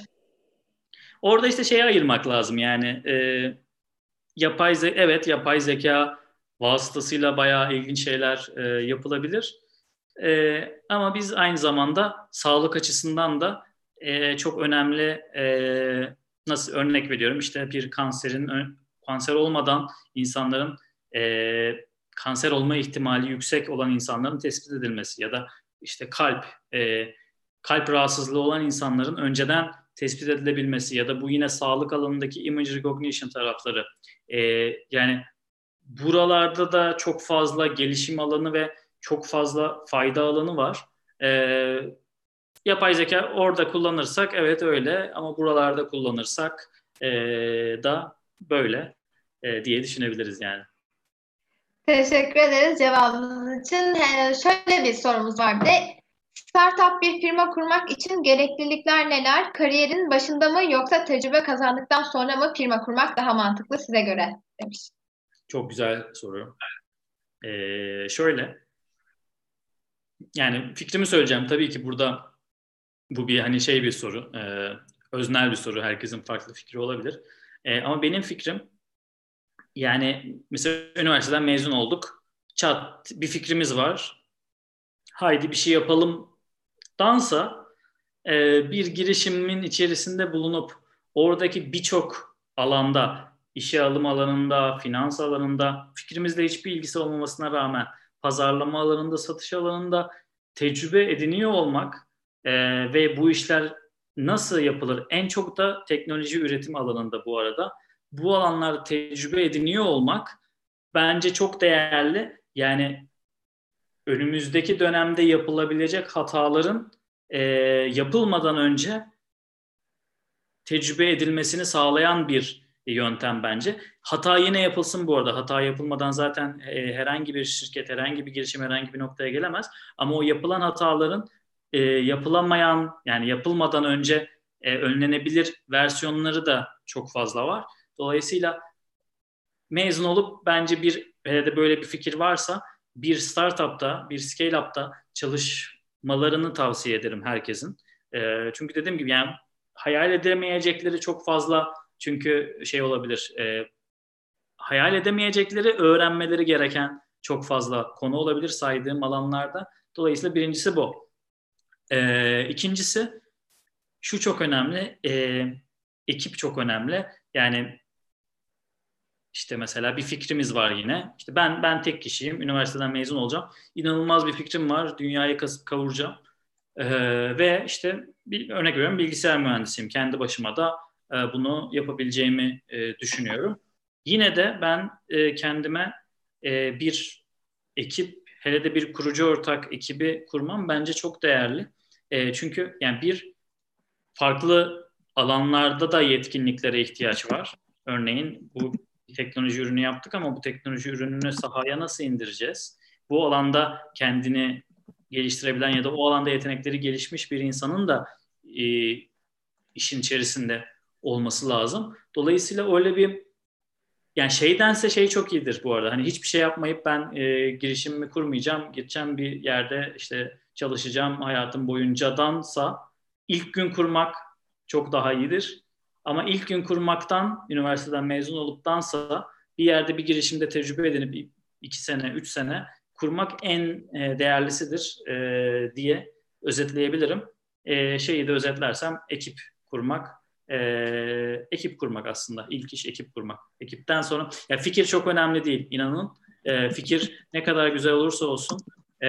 Orada işte şeye ayırmak lazım yani. E, yapay ze- evet yapay zeka vasıtasıyla bayağı ilginç şeyler e, yapılabilir. E, ama biz aynı zamanda sağlık açısından da e, çok önemli, e, nasıl örnek veriyorum işte bir kanserin kanser olmadan insanların e, kanser olma ihtimali yüksek olan insanların tespit edilmesi ya da işte kalp e, kalp rahatsızlığı olan insanların önceden tespit edilebilmesi ya da bu yine sağlık alanındaki image recognition tarafları. E, yani buralarda da çok fazla gelişim alanı ve çok fazla fayda alanı var. E, yapay zeka orada kullanırsak evet öyle ama buralarda kullanırsak e, da böyle e, diye düşünebiliriz yani. Teşekkür ederiz cevabınız için. Ee, şöyle bir sorumuz var bir de. Startup bir firma kurmak için gereklilikler neler? Kariyerin başında mı yoksa tecrübe kazandıktan sonra mı firma kurmak daha mantıklı size göre? Demiş. Çok güzel soru. Ee, şöyle, yani fikrimi söyleyeceğim. Tabii ki burada bu bir hani şey bir soru, e, öznel bir soru. Herkesin farklı fikri olabilir. E, ama benim fikrim, yani mesela üniversiteden mezun olduk. Çat, bir fikrimiz var. Haydi bir şey yapalım dansa e, bir girişimin içerisinde bulunup oradaki birçok alanda, işe alım alanında, finans alanında fikrimizle hiçbir ilgisi olmamasına rağmen pazarlama alanında, satış alanında tecrübe ediniyor olmak e, ve bu işler nasıl yapılır? En çok da teknoloji üretim alanında bu arada. Bu alanlarda tecrübe ediniyor olmak bence çok değerli. Yani önümüzdeki dönemde yapılabilecek hataların e, yapılmadan önce tecrübe edilmesini sağlayan bir yöntem bence. Hata yine yapılsın bu arada. Hata yapılmadan zaten e, herhangi bir şirket, herhangi bir girişim, herhangi bir noktaya gelemez. Ama o yapılan hataların e, yapılamayan, yani yapılmadan önce e, önlenebilir versiyonları da çok fazla var. Dolayısıyla mezun olup bence bir, hele de böyle bir fikir varsa, bir startupta, bir scale-up'ta çalışmalarını tavsiye ederim herkesin. E, çünkü dediğim gibi yani hayal edemeyecekleri çok fazla, çünkü şey olabilir, e, hayal edemeyecekleri öğrenmeleri gereken çok fazla konu olabilir saydığım alanlarda. Dolayısıyla birincisi bu. E, ikincisi şu çok önemli, e, ekip çok önemli. Yani İşte mesela bir fikrimiz var yine. İşte ben ben tek kişiyim. Üniversiteden mezun olacağım. İnanılmaz bir fikrim var. Dünyayı kasıp kavuracağım. Ee, ve işte bir örnek veriyorum, bilgisayar mühendisiyim. Kendi başıma da e, bunu yapabileceğimi e, düşünüyorum. Yine de ben e, kendime e, bir ekip, hele de bir kurucu ortak ekibi kurmam bence çok değerli. E, çünkü yani bir farklı alanlarda da yetkinliklere ihtiyaç var. Örneğin bu teknoloji ürünü yaptık ama bu teknoloji ürününü sahaya nasıl indireceğiz? Bu alanda kendini geliştirebilen ya da o alanda yetenekleri gelişmiş bir insanın da e, işin içerisinde olması lazım. Dolayısıyla öyle bir, yani şeydense şey çok iyidir bu arada. Hani hiçbir şey yapmayıp ben e, girişimimi kurmayacağım, gideceğim bir yerde işte çalışacağım hayatım boyuncadansa ilk gün kurmak çok daha iyidir. Ama ilk gün kurmaktan, üniversiteden mezun olduktansa bir yerde bir girişimde tecrübe edinip iki sene, üç sene kurmak en değerlisidir diye özetleyebilirim. Şeyi de özetlersem ekip kurmak e, ekip kurmak aslında. İlk iş ekip kurmak. Ekipten sonra, yani fikir çok önemli değil, inanın. E, fikir ne kadar güzel olursa olsun, e,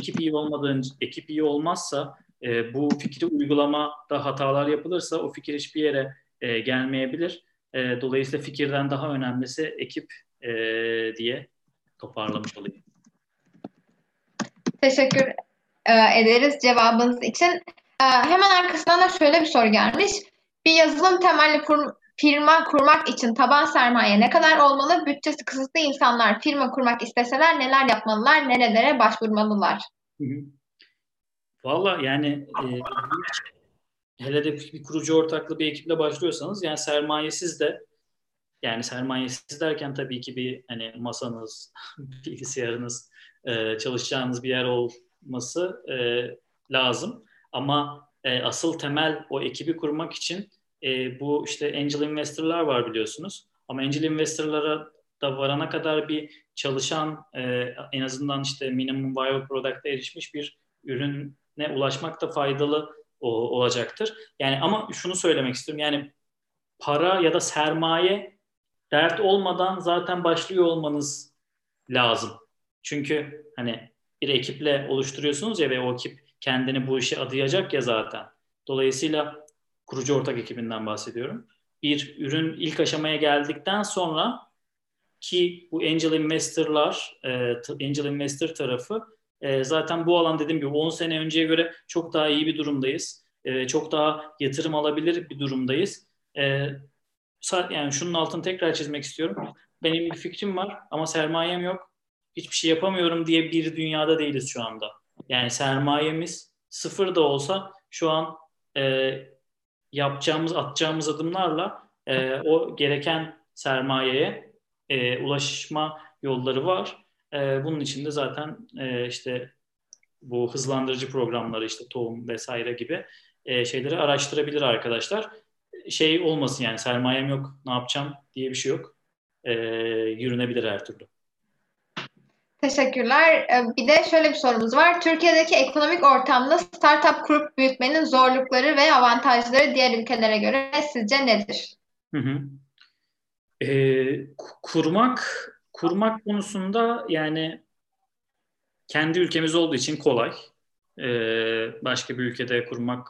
ekip iyi olmadan, ekip iyi olmazsa, e, bu fikri uygulamada hatalar yapılırsa o fikir hiçbir yere e, gelmeyebilir. E, dolayısıyla fikirden daha önemlisi ekip e, diye toparlamış olayım. Teşekkür ederiz cevabınız için. Hemen arkasından da şöyle bir soru gelmiş. Bir yazılım temelli firma kurmak için taban sermaye ne kadar olmalı? Bütçesi kısıtlı insanlar firma kurmak isteseler neler yapmalılar? Nerelere başvurmalılar? Valla yani e, hele de bir kurucu ortaklı bir ekiple başlıyorsanız, yani sermayesiz de, yani sermayesiz derken tabii ki bir hani masanız, bilgisayarınız, e, çalışacağınız bir yer olması e, lazım. Ama e, asıl temel o ekibi kurmak için e, bu işte angel investor'lar var biliyorsunuz. Ama angel investor'lara da varana kadar bir çalışan, e, en azından işte minimum viable product'a erişmiş bir ürüne ulaşmak da faydalı o, olacaktır. Yani ama şunu söylemek istiyorum, yani para ya da sermaye dert olmadan zaten başlıyor olmanız lazım. Çünkü hani bir ekiple oluşturuyorsunuz ya ve o ekip kendini bu işe adayacak ya zaten. Dolayısıyla kurucu ortak ekibinden bahsediyorum. Bir ürün ilk aşamaya geldikten sonra ki bu angel investor'lar, angel investor tarafı zaten bu alan, dediğim gibi on sene önceye göre çok daha iyi bir durumdayız. Çok daha yatırım alabilir bir durumdayız. Yani şunun altını tekrar çizmek istiyorum. Benim bir fikrim var ama sermayem yok, hiçbir şey yapamıyorum diye bir dünyada değiliz şu anda. Yani sermayemiz sıfır da olsa şu an e, yapacağımız, atacağımız adımlarla e, o gereken sermayeye e, ulaşma yolları var. E, bunun için de zaten e, işte bu hızlandırıcı programları, işte tohum vesaire gibi e, şeyleri araştırabilir arkadaşlar. Şey olmasın yani, sermayem yok, ne yapacağım diye bir şey yok. E, yürünebilir her türlü. Teşekkürler. Bir de şöyle bir sorumuz var. Türkiye'deki ekonomik ortamda startup kurup büyütmenin zorlukları ve avantajları diğer ülkelere göre sizce nedir? Hı hı. E, kurmak, kurmak konusunda yani kendi ülkemiz olduğu için kolay. E, başka bir ülkede kurmak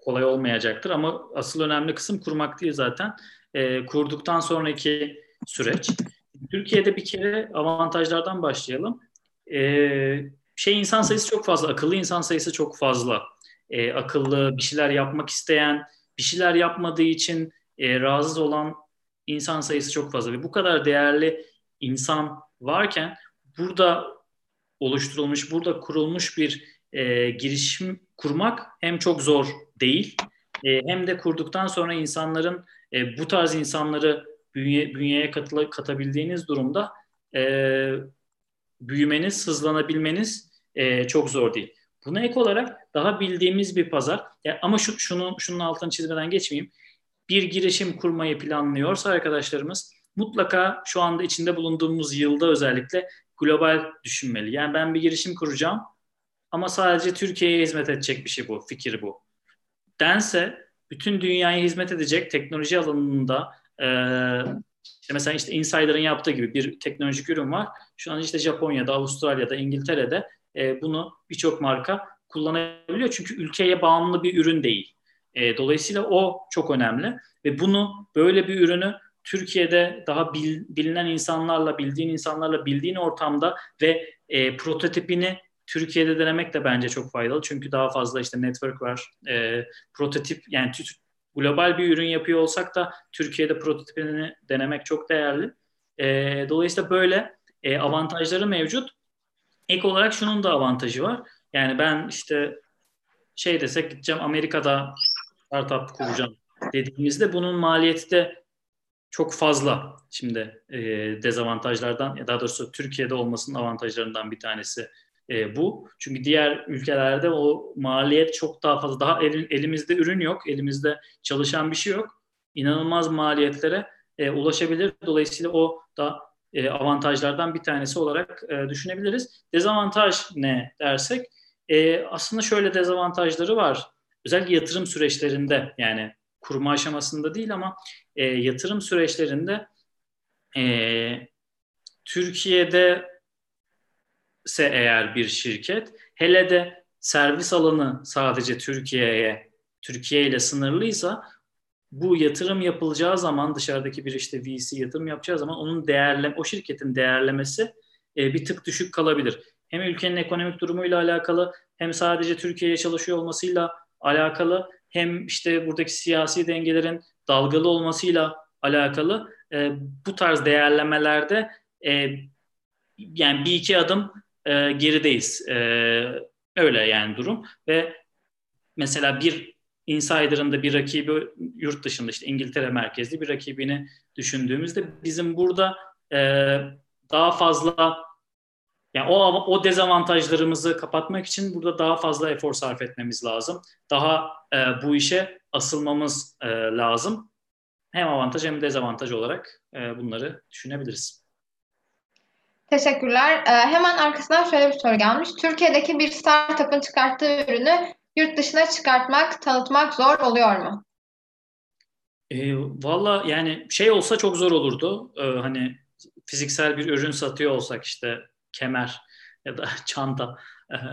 kolay olmayacaktır ama asıl önemli kısım kurmak değil zaten. E, kurduktan sonraki süreç. Türkiye'de bir kere avantajlardan başlayalım. Ee, şey insan sayısı çok fazla, akıllı insan sayısı çok fazla. Ee, akıllı, bir şeyler yapmak isteyen, bir şeyler yapmadığı için e, rahatsız olan insan sayısı çok fazla. Ve bu kadar değerli insan varken burada oluşturulmuş, burada kurulmuş bir e, girişim kurmak hem çok zor değil, e, hem de kurduktan sonra insanların e, bu tarz insanları Bünye, bünyeye katıla, katabildiğiniz durumda e, büyümeniz, hızlanabilmeniz e, çok zor değil. Buna ek olarak daha bildiğimiz bir pazar. Yani ama şu, şunu, şunun altını çizmeden geçmeyeyim. Bir girişim kurmayı planlıyorsa arkadaşlarımız mutlaka şu anda içinde bulunduğumuz yılda özellikle global düşünmeli. Yani ben bir girişim kuracağım ama sadece Türkiye'ye hizmet edecek bir şey bu, fikir bu. Dense bütün dünyaya hizmet edecek teknoloji alanında, Ee, işte mesela işte Insider'ın yaptığı gibi bir teknolojik ürün var. Şu an işte Japonya'da, Avustralya'da, İngiltere'de e, bunu birçok marka kullanabiliyor. Çünkü ülkeye bağımlı bir ürün değil. E, dolayısıyla o çok önemli. Ve bunu, böyle bir ürünü Türkiye'de daha bil, bilinen insanlarla, bildiğin insanlarla, bildiğin ortamda ve e, prototipini Türkiye'de denemek de bence çok faydalı. Çünkü daha fazla işte network var. E, prototip yani Türkiye'de global bir ürün yapıyor olsak da Türkiye'de prototipini denemek çok değerli. E, dolayısıyla böyle e, avantajları mevcut. Ek olarak şunun da avantajı var. Yani ben işte şey desek, gideceğim Amerika'da startup kuracağım dediğimizde bunun maliyeti de çok fazla. Şimdi e, dezavantajlardan, daha doğrusu Türkiye'de olmasının avantajlarından bir tanesi E, bu. Çünkü diğer ülkelerde o maliyet çok daha fazla. Daha el, elimizde ürün yok, elimizde çalışan bir şey yok. İnanılmaz maliyetlere e, ulaşabilir. Dolayısıyla o da e, avantajlardan bir tanesi olarak e, düşünebiliriz. Dezavantaj ne dersek? E, aslında şöyle dezavantajları var. Özellikle yatırım süreçlerinde, yani kurma aşamasında değil ama e, yatırım süreçlerinde e, Türkiye'de ise eğer bir şirket, hele de servis alanı sadece Türkiye'ye, Türkiye ile sınırlıysa, bu yatırım yapılacağı zaman, dışarıdaki bir işte V C yatırım yapacağı zaman onun değerlem, o şirketin değerlemesi e, bir tık düşük kalabilir. Hem ülkenin ekonomik durumuyla alakalı, hem sadece Türkiye'ye çalışıyor olmasıyla alakalı, hem işte buradaki siyasi dengelerin dalgalı olmasıyla alakalı e, bu tarz değerlemelerde e, yani bir iki adım e, gerideyiz. E, öyle yani durum. Ve mesela bir Insider'ın da bir rakibi yurt dışında, işte İngiltere merkezli bir rakibini düşündüğümüzde bizim burada e, daha fazla, yani o, o dezavantajlarımızı kapatmak için burada daha fazla efor sarf etmemiz lazım. Daha e, bu işe asılmamız e, lazım. Hem avantaj hem dezavantaj olarak e, bunları düşünebiliriz. Teşekkürler. Ee, hemen arkasından şöyle bir soru gelmiş. Türkiye'deki bir startup'ın çıkarttığı ürünü yurt dışına çıkartmak, tanıtmak zor oluyor mu? E, Valla yani şey olsa çok zor olurdu. Ee, hani fiziksel bir ürün satıyor olsak, işte kemer ya da çanta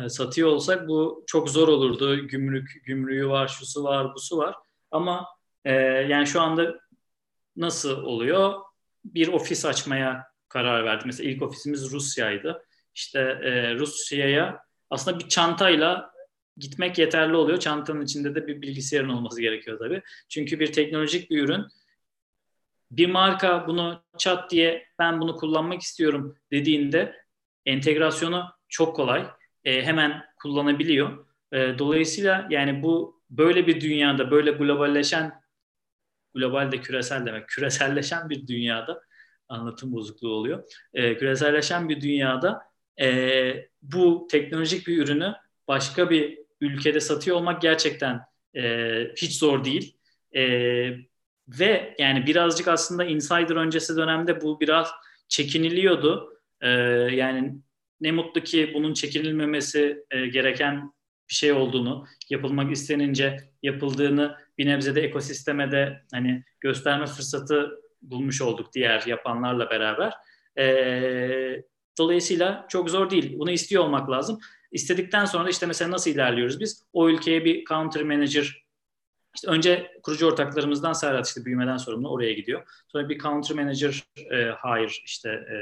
e, satıyor olsak bu çok zor olurdu. Gümrük, gümrüğü var, şusu var, busu var. Ama e, yani şu anda nasıl oluyor? Bir ofis açmaya karar verdik. Mesela ilk ofisimiz Rusya'ydı. İşte e, Rusya'ya aslında bir çantayla gitmek yeterli oluyor. Çantanın içinde de bir bilgisayarın olması gerekiyor tabii. Çünkü bir teknolojik bir ürün, bir marka bunu çat diye ben bunu kullanmak istiyorum dediğinde entegrasyonu çok kolay. E, hemen kullanabiliyor. E, dolayısıyla yani bu böyle bir dünyada, böyle globalleşen, global de küresel demek, küreselleşen bir dünyada, anlatım bozukluğu oluyor. E, küreselleşen bir dünyada e, bu teknolojik bir ürünü başka bir ülkede satıyor olmak gerçekten e, hiç zor değil. E, ve yani birazcık aslında Insider öncesi dönemde bu biraz çekiniliyordu. E, yani ne mutlu ki bunun çekinilmemesi e, gereken bir şey olduğunu, yapılmak istenince yapıldığını bir nebze de ekosisteme de hani gösterme fırsatı bulmuş olduk diğer yapanlarla beraber. Ee, dolayısıyla çok zor değil. Bunu istiyor olmak lazım. İstedikten sonra da işte mesela nasıl ilerliyoruz biz? O ülkeye bir country manager, işte önce kurucu ortaklarımızdan Serhat, işte büyümeden sorumlu, oraya gidiyor. Sonra bir country manager e, hire işte e,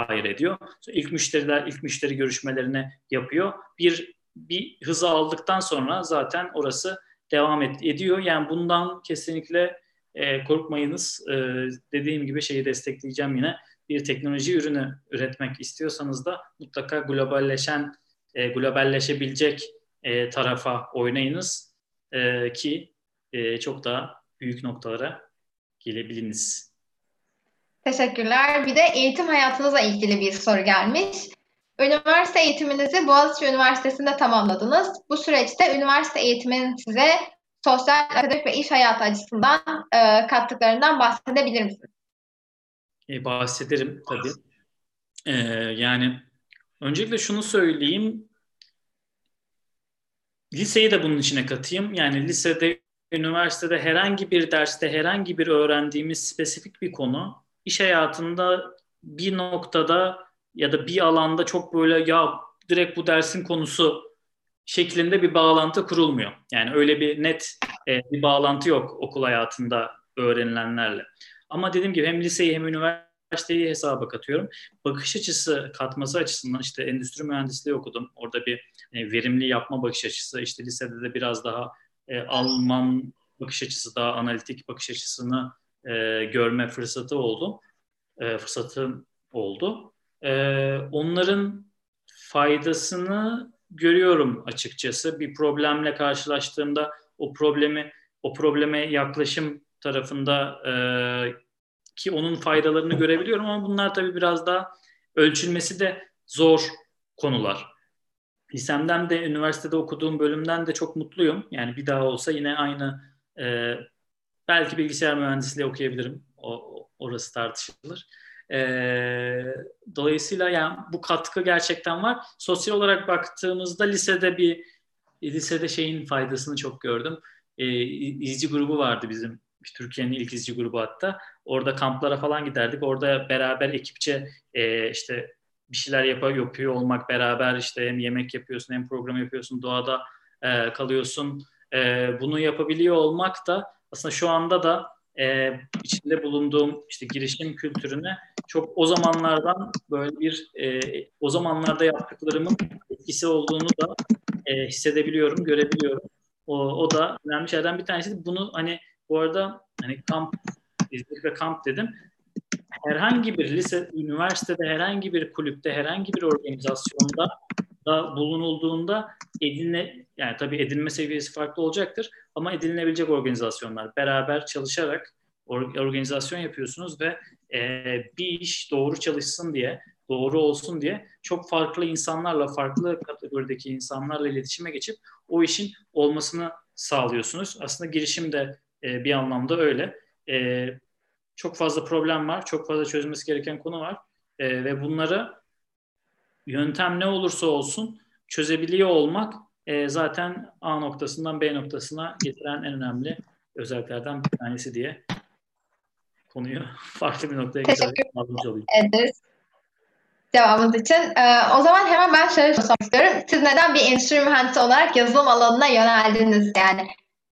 hire ediyor. Sonra ilk müşteriler, ilk müşteri görüşmelerini yapıyor. Bir bir hızı aldıktan sonra zaten orası devam et, ediyor. Yani bundan kesinlikle E, korkmayınız. E, dediğim gibi şeyi destekleyeceğim yine. Bir teknoloji ürünü üretmek istiyorsanız da mutlaka globalleşen, e, globalleşebilecek e, tarafa oynayınız e, ki e, çok daha büyük noktalara gelebiliniz. Teşekkürler. Bir de eğitim hayatınızla ilgili bir soru gelmiş. Üniversite eğitiminizi Boğaziçi Üniversitesi'nde tamamladınız. Bu süreçte üniversite eğitiminin size sosyal, akademik ve iş hayatı açısından e, kattıklarından bahsedebilir misiniz? E, bahsederim tabii. E, yani öncelikle şunu söyleyeyim. Liseyi de bunun içine katayım. Yani lisede, üniversitede herhangi bir derste, herhangi bir öğrendiğimiz spesifik bir konu, iş hayatında bir noktada ya da bir alanda çok böyle ya direkt bu dersin konusu şeklinde bir bağlantı kurulmuyor. Yani öyle bir net e, bir bağlantı yok okul hayatında öğrenilenlerle. Ama dediğim gibi hem liseyi hem üniversiteyi hesaba katıyorum. Bakış açısı katması açısından işte endüstri mühendisliği okudum. Orada bir e, verimli yapma bakış açısı, işte lisede de biraz daha e, Alman bakış açısı, daha analitik bakış açısını e, görme fırsatı oldu. E, fırsatım oldu. E, onların faydasını görüyorum açıkçası. Bir problemle karşılaştığımda o problemi, o probleme yaklaşım tarafında e, ki onun faydalarını görebiliyorum ama bunlar tabii biraz daha ölçülmesi de zor konular. Lisemden de üniversitede okuduğum bölümden de çok mutluyum. Yani bir daha olsa yine aynı e, belki bilgisayar mühendisliği okuyabilirim. O, orası tartışılır. Ee, dolayısıyla yani bu katkı gerçekten var. Sosyal olarak baktığımızda lisede bir lisede şeyin faydasını çok gördüm. e, izci grubu vardı bizim. Türkiye'nin ilk izci grubu hatta. Orada kamplara falan giderdik. Orada beraber ekipçe e, işte bir şeyler yapıyor, yapıyor olmak beraber işte hem yemek yapıyorsun hem program yapıyorsun, doğada e, kalıyorsun. E, bunu yapabiliyor olmak da aslında şu anda da e, içinde bulunduğum işte girişim kültürüne çok o zamanlardan böyle bir e, o zamanlarda yaptıklarımın etkisi olduğunu da e, hissedebiliyorum, görebiliyorum. O, o da önemli şeylerden bir tanesi. Bunu hani bu arada hani kamp, İzmir ve kamp dedim. Herhangi bir lise, üniversitede, herhangi bir kulüpte, herhangi bir organizasyonda da bulunulduğunda edinle, yani tabii edinme seviyesi farklı olacaktır ama edinilebilecek organizasyonlar. Beraber çalışarak organizasyon yapıyorsunuz ve e, bir iş doğru çalışsın diye, doğru olsun diye çok farklı insanlarla, farklı kategorideki insanlarla iletişime geçip o işin olmasını sağlıyorsunuz. Aslında girişim de bir anlamda öyle. E, çok fazla problem var, çok fazla çözülmesi gereken konu var e, ve bunları yöntem ne olursa olsun çözebiliyor olmak e, zaten A noktasından B noktasına getiren en önemli özelliklerden bir tanesi diye konuyu farklı bir noktaya getirerek anlatmış olayım. Evet. Cevabınız için. Ee, o zaman hemen ben şöyle sormak istiyorum. Siz neden bir endüstri mühendisi olarak yazılım alanına yöneldiniz yani?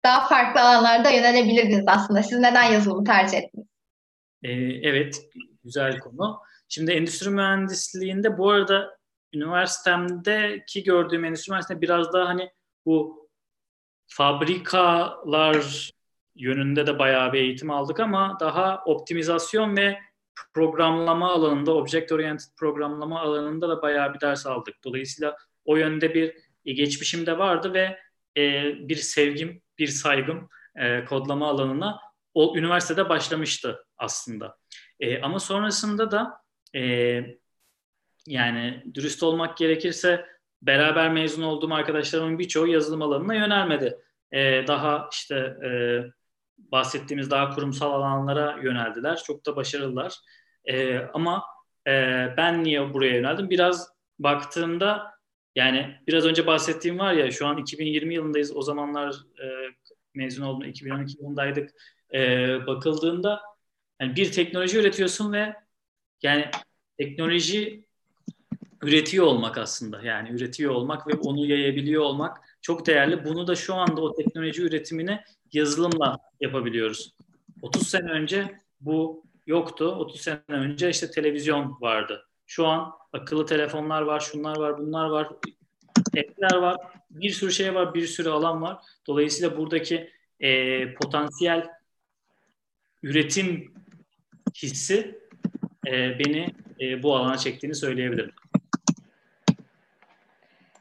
Daha farklı alanlarda yönelebilirdiniz aslında. Siz neden yazılımı tercih ettiniz? Ee, evet, güzel konu. Şimdi endüstri mühendisliğinde bu arada üniversitemdeki gördüğüm endüstri mühendisliğinde biraz daha hani bu fabrikalar yönünde de bayağı bir eğitim aldık ama daha optimizasyon ve programlama alanında, object oriented programlama alanında da bayağı bir ders aldık. Dolayısıyla o yönde bir geçmişim de vardı ve e, bir sevgim, bir saygım e, kodlama alanına o üniversitede başlamıştı aslında. E, ama sonrasında da e, yani dürüst olmak gerekirse beraber mezun olduğum arkadaşlarımın birçoğu yazılım alanına yönelmedi. E, daha işte e, bahsettiğimiz daha kurumsal alanlara yöneldiler. Çok da başarılılar. E, ama e, ben niye buraya yöneldim? Biraz baktığımda yani biraz önce bahsettiğim var ya, şu an iki bin yirmi yılındayız. O zamanlar e, mezun oldum, iki bin on iki yılındaydık. E, bakıldığında yani bir teknoloji üretiyorsun ve yani teknoloji üretiyor olmak aslında. Yani üretiyor olmak ve onu yayabiliyor olmak çok değerli. Bunu da şu anda o teknoloji üretimini yazılımla yapabiliyoruz. otuz sene önce bu yoktu. otuz sene önce işte televizyon vardı. Şu an akıllı telefonlar var, şunlar var, bunlar var, tekler var, bir sürü şey var, bir sürü alan var. Dolayısıyla buradaki e, potansiyel üretim hissi e, beni e, bu alana çektiğini söyleyebilirim.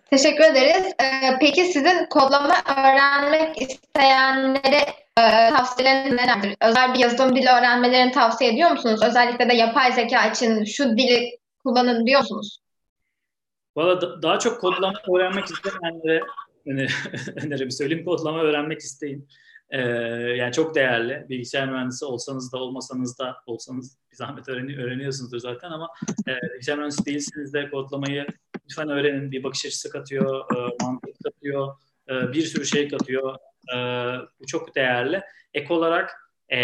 Teşekkür ederiz. Ee, peki sizin kodlama öğrenmek isteyenlere e, tavsiyeleriniz nelerdir? Özel bir yazılım dili öğrenmelerini tavsiye ediyor musunuz? Özellikle de yapay zeka için şu dili kullanın diyor musunuz? Valla da, daha çok kodlama öğrenmek isteyenlere önerimi söyleyeyim. Kodlama öğrenmek isteyin. Ee, yani çok değerli. Bilgisayar mühendisi olsanız da olmasanız da olsanız bir zahmet öğreni, öğreniyorsunuzdur zaten ama e, bilgisayar mühendisi değilseniz de kodlamayı lütfen öğrenin. Bir bakış açısı katıyor, e, mantık katıyor, e, bir sürü şey katıyor. E, bu çok değerli. Ek olarak e,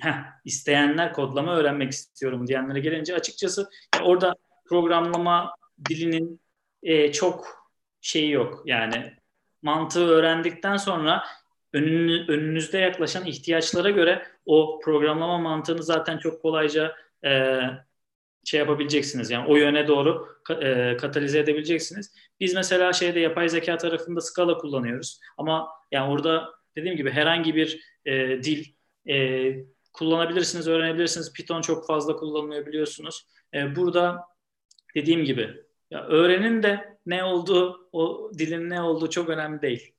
heh, isteyenler kodlama öğrenmek istiyorum diyenlere gelince açıkçası orada programlama dilinin e, çok şeyi yok. Yani mantığı öğrendikten sonra önünüzde yaklaşan ihtiyaçlara göre o programlama mantığını zaten çok kolayca e, şey yapabileceksiniz. Yani o yöne doğru e, katalize edebileceksiniz. Biz mesela şeyde yapay zeka tarafında Scala kullanıyoruz. Ama yani orada dediğim gibi herhangi bir e, dil e, kullanabilirsiniz, öğrenebilirsiniz. Python çok fazla kullanılıyor biliyorsunuz. E, burada dediğim gibi ya öğrenin de ne olduğu, o dilin ne olduğu çok önemli değil.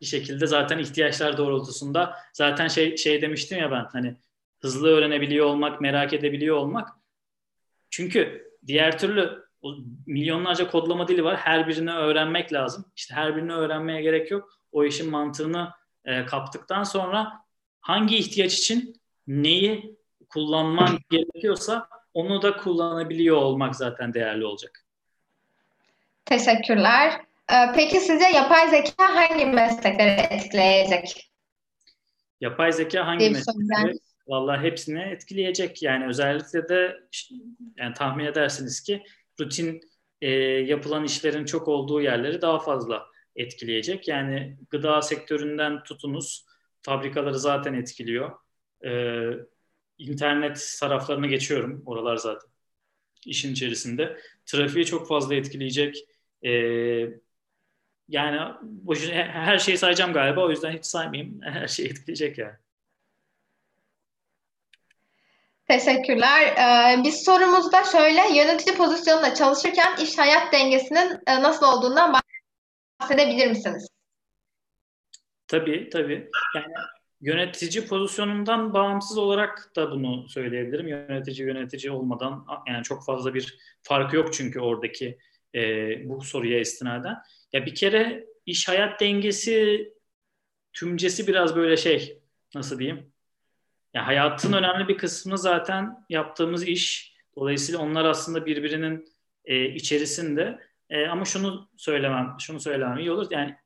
Bir şekilde zaten ihtiyaçlar doğrultusunda zaten şey şey demiştim ya ben hani hızlı öğrenebiliyor olmak, merak edebiliyor olmak. Çünkü diğer türlü milyonlarca kodlama dili var. Her birini öğrenmek lazım. İşte her birini öğrenmeye gerek yok. O işin mantığını e, kaptıktan sonra hangi ihtiyaç için neyi kullanman gerekiyorsa onu da kullanabiliyor olmak zaten değerli olacak. Teşekkürler. Peki sizce yapay zeka hangi meslekleri etkileyecek? Yapay zeka hangi meslekleri? Vallahi hepsini etkileyecek. Yani özellikle de yani tahmin edersiniz ki rutin e, yapılan işlerin çok olduğu yerleri daha fazla etkileyecek. Yani gıda sektöründen tutunuz, fabrikaları zaten etkiliyor. E, internet taraflarına geçiyorum. Oralar zaten işin içerisinde. Trafiği çok fazla etkileyecek. E, yani her şeyi sayacağım galiba. O yüzden hiç saymayayım. Her şeyi etkileyecek yani. Teşekkürler. Ee, biz sorumuzda şöyle, yönetici pozisyonunda çalışırken iş-hayat dengesinin e, nasıl olduğundan bahsedebilir misiniz? Tabii, tabii. Yani yönetici pozisyonundan bağımsız olarak da bunu söyleyebilirim. Yönetici yönetici olmadan, yani çok fazla bir farkı yok çünkü oradaki e, bu soruya istinaden. Ya bir kere iş-hayat dengesi tümcesi biraz böyle şey, nasıl diyeyim? Yani hayatın önemli bir kısmı zaten yaptığımız iş. Dolayısıyla onlar aslında birbirinin e, içerisinde. E, ama şunu söylemem, şunu söylemem iyi olur. Yani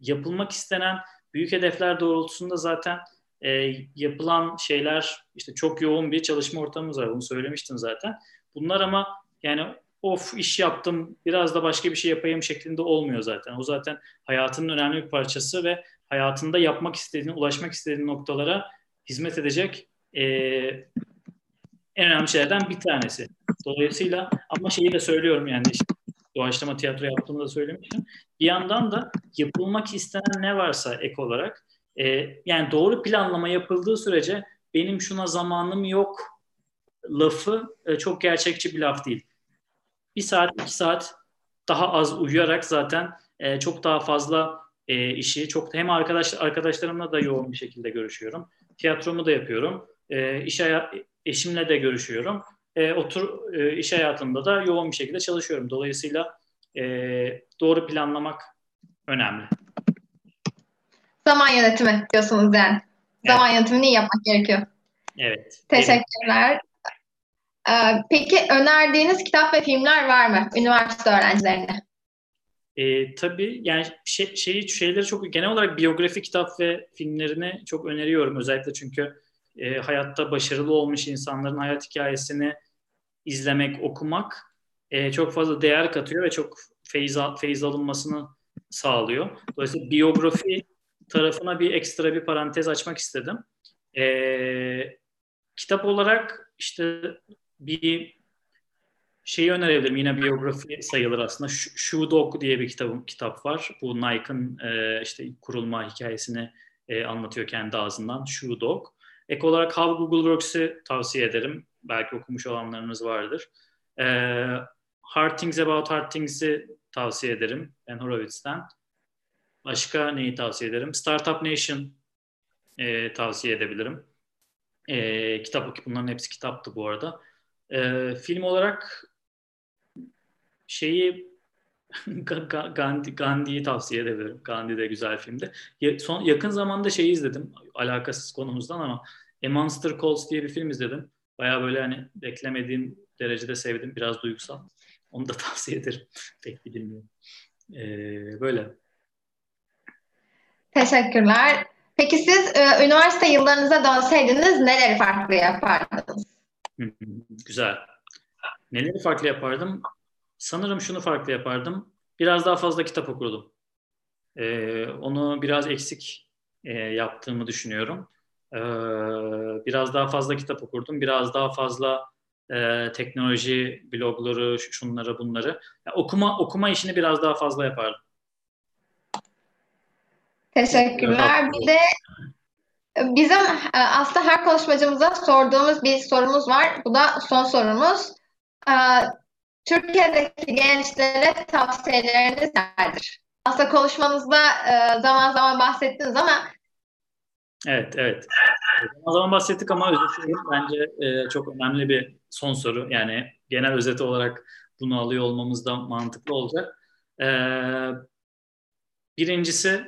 yapılmak istenen büyük hedefler doğrultusunda zaten e, yapılan şeyler, işte çok yoğun bir çalışma ortamımız var. Bunu söylemiştim zaten. Bunlar ama yani of iş yaptım, biraz da başka bir şey yapayım şeklinde olmuyor zaten. O zaten hayatının önemli bir parçası ve hayatında yapmak istediğin, ulaşmak istediğin noktalara hizmet edecek e, en önemli şeylerden bir tanesi. Dolayısıyla ama şeyi de söylüyorum yani işte, doğaçlama tiyatro yaptığımı da söylemiştim. Bir yandan da yapılmak istenen ne varsa ek olarak e, yani doğru planlama yapıldığı sürece benim şuna zamanım yok lafı e, çok gerçekçi bir laf değil. Bir saat, iki saat daha az uyuyarak zaten e, çok daha fazla e, işi çok hem arkadaş, arkadaşlarımla da yoğun bir şekilde görüşüyorum. Tiyatromu da yapıyorum, e, iş hayat, eşimle de görüşüyorum, e, otur e, iş hayatımda da yoğun bir şekilde çalışıyorum. Dolayısıyla e, doğru planlamak önemli. Zaman yönetimi diyorsunuz yani. Evet. Zaman yönetimini iyi yapmak gerekiyor. Evet. Teşekkürler. Ee, peki önerdiğiniz kitap ve filmler var mı üniversite öğrencilerine? E, tabii yani şey, şey, şeyleri çok genel olarak biyografi kitap ve filmlerini çok öneriyorum özellikle çünkü e, hayatta başarılı olmuş insanların hayat hikayesini izlemek, okumak e, çok fazla değer katıyor ve çok feyiz, feyiz alınmasını sağlıyor. Dolayısıyla biyografi tarafına bir ekstra bir parantez açmak istedim. E, kitap olarak işte bir şeyi önerebilirim. Yine biyografi sayılır aslında. Shoe Dog diye bir kitabım, kitap var. Bu Nike'ın e, işte kurulma hikayesini e, anlatıyor kendi ağzından. Shoe Dog. Ek olarak How Google Works'ı tavsiye ederim. Belki okumuş olanlarınız vardır. E, Hard Things About Hard Things'i tavsiye ederim. Ben Horowitz'ten. Başka neyi tavsiye ederim? Startup Nation e, tavsiye edebilirim. E, kitap, bunların hepsi kitaptı bu arada. E, film olarak şeyi Gandhi, Gandhi'yi tavsiye ederim. Gandhi de güzel filmdi. Ya, son, yakın zamanda şeyi izledim. Alakasız konumuzdan ama A Monster Calls diye bir film izledim. Bayağı böyle hani beklemediğim derecede sevdim. Biraz duygusal. Onu da tavsiye ederim. Pek bilmiyorum. Ee, böyle. Teşekkürler. Peki siz e, üniversite yıllarınıza dönseydiniz neleri farklı yapardınız? Güzel. Neleri farklı yapardım? Sanırım şunu farklı yapardım. Biraz daha fazla kitap okurdum. Ee, onu biraz eksik e, yaptığımı düşünüyorum. Ee, biraz daha fazla kitap okurdum. Biraz daha fazla e, teknoloji blogları, şunları bunları. Yani okuma okuma işini biraz daha fazla yapardım. Teşekkürler. Bir de bizim aslında her konuşmacımıza sorduğumuz bir sorumuz var. Bu da son sorumuz. Ee, Türkiye'deki gençlere tavsiyeleriniz nelerdir? Aslında konuşmanızda zaman zaman bahsettiniz ama... Evet, evet. Zaman zaman bahsettik ama özetleyelim. Bence çok önemli bir son soru. Yani genel özeti olarak bunu alıyor olmamız da mantıklı olacak. Birincisi,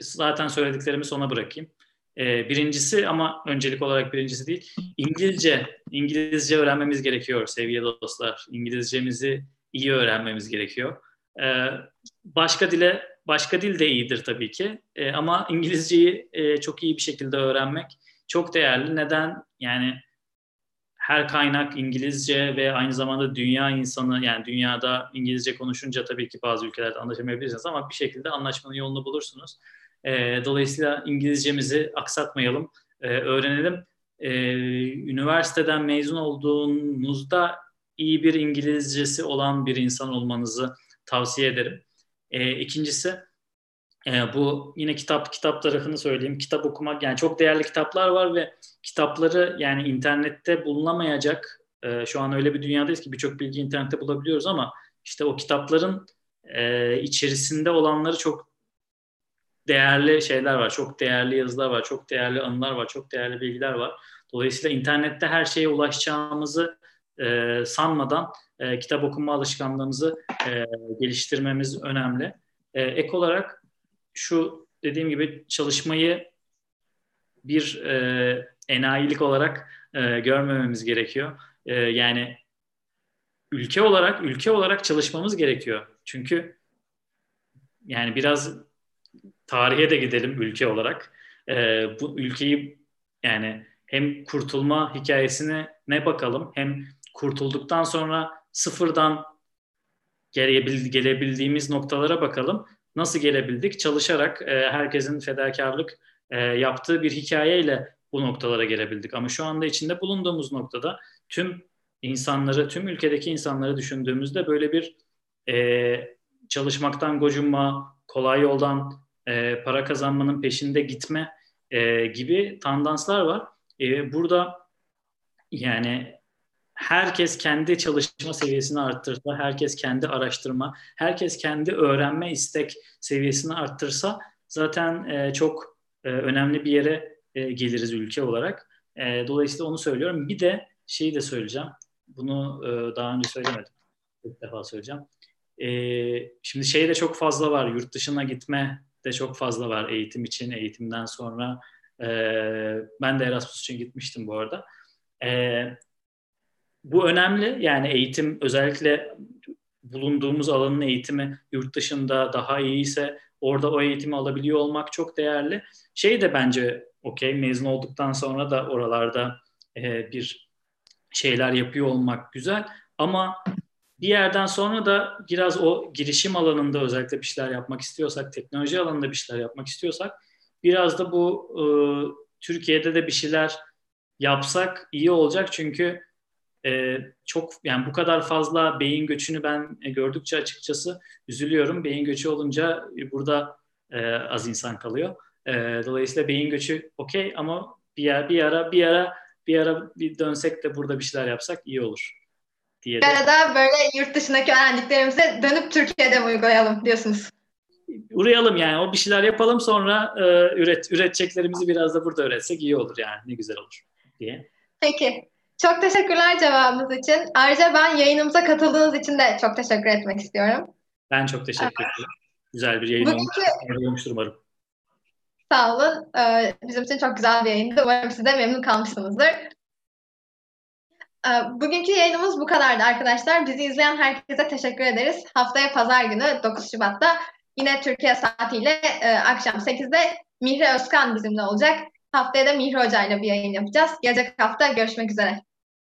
zaten söylediklerimi sona bırakayım. Birincisi ama öncelik olarak birincisi değil. İngilizce, İngilizce öğrenmemiz gerekiyor sevgili dostlar. İngilizcemizi iyi öğrenmemiz gerekiyor. Ee, başka dile, başka dil de iyidir tabii ki. Ee, ama İngilizceyi e, çok iyi bir şekilde öğrenmek çok değerli. Neden? Yani her kaynak İngilizce ve aynı zamanda dünya insanı, yani dünyada İngilizce konuşunca tabii ki bazı ülkelerde anlaşamayabilirsiniz ama bir şekilde anlaşmanın yolunu bulursunuz. Ee, dolayısıyla İngilizcemizi aksatmayalım, e, öğrenelim. Ee, üniversiteden mezun olduğunuzda iyi bir İngilizcesi olan bir insan olmanızı tavsiye ederim. Ee, ikincisi, e, bu yine kitap kitap tarafını söyleyeyim. Kitap okumak, yani çok değerli kitaplar var ve kitapları yani internette bulunamayacak. E, şu an öyle bir dünyadayız ki birçok bilgi internette bulabiliyoruz ama işte o kitapların e, içerisinde olanları çok değerli şeyler var, çok değerli yazılar var, çok değerli anılar var, çok değerli bilgiler var. Dolayısıyla internette her şeye ulaşacağımızı e, sanmadan e, kitap okuma alışkanlığımızı e, geliştirmemiz önemli. E, ek olarak şu dediğim gibi çalışmayı bir e, enayilik olarak e, görmememiz gerekiyor. E, yani ülke olarak ülke olarak çalışmamız gerekiyor. Çünkü yani biraz tarihe de gidelim ülke olarak. Ee, bu ülkeyi yani hem kurtulma hikayesine ne bakalım, hem kurtulduktan sonra sıfırdan gelebil- gelebildiğimiz noktalara bakalım. Nasıl gelebildik? Çalışarak, e, herkesin fedakarlık e, yaptığı bir hikayeyle bu noktalara gelebildik. Ama şu anda içinde bulunduğumuz noktada tüm insanları, tüm ülkedeki insanları düşündüğümüzde böyle bir e, çalışmaktan gocunma, kolay yoldan E, para kazanmanın peşinde gitme e, gibi tandanslar var. E, burada yani herkes kendi çalışma seviyesini arttırsa, herkes kendi araştırma, herkes kendi öğrenme istek seviyesini arttırsa zaten e, çok e, önemli bir yere e, geliriz ülke olarak. E, dolayısıyla onu söylüyorum. Bir de şeyi de söyleyeceğim. Bunu e, daha önce söylemedim. İlk defa söyleyeceğim. E, şimdi şey de çok fazla var. Yurt dışına gitme de çok fazla var eğitim için, eğitimden sonra. E, ben de Erasmus için gitmiştim bu arada. E, bu önemli. Yani eğitim, özellikle bulunduğumuz alanın eğitimi yurt dışında daha iyiyse orada o eğitimi alabiliyor olmak çok değerli. Şey de bence okey, mezun olduktan sonra da oralarda e, bir şeyler yapıyor olmak güzel. Ama bir yerden sonra da biraz o girişim alanında özellikle bir şeyler yapmak istiyorsak, teknoloji alanında bir şeyler yapmak istiyorsak, biraz da bu e, Türkiye'de de bir şeyler yapsak iyi olacak. Çünkü e, çok yani bu kadar fazla beyin göçünü ben gördükçe açıkçası üzülüyorum. Beyin göçü olunca burada e, az insan kalıyor. E, dolayısıyla beyin göçü okey ama bir ara bir ara bir ara bir ara bir dönsek de burada bir şeyler yapsak iyi olur. Bir arada böyle yurt dışındaki öğrendiklerimize dönüp Türkiye'de uygulayalım diyorsunuz. Uğrayalım yani. O bir şeyler yapalım, sonra e, üret üreteceklerimizi biraz da burada üretsek iyi olur yani. Ne güzel olur diye. Peki. Çok teşekkürler cevabınız için. Ayrıca ben yayınımıza katıldığınız için de çok teşekkür etmek istiyorum. Ben çok teşekkür ederim. Evet. Güzel bir yayın Bugünkü... olmuştur umarım. Sağ olun. Ee, bizim için çok güzel bir yayındı. Umarım siz de memnun kalmışsınızdır. Bugünkü yayınımız bu kadardı arkadaşlar. Bizi izleyen herkese teşekkür ederiz. Haftaya pazar günü dokuz Şubat'ta yine Türkiye saatiyle akşam sekizde Mihre Özkan bizimle olacak. Haftaya da Mihre Hoca'yla bir yayın yapacağız. Gelecek hafta görüşmek üzere.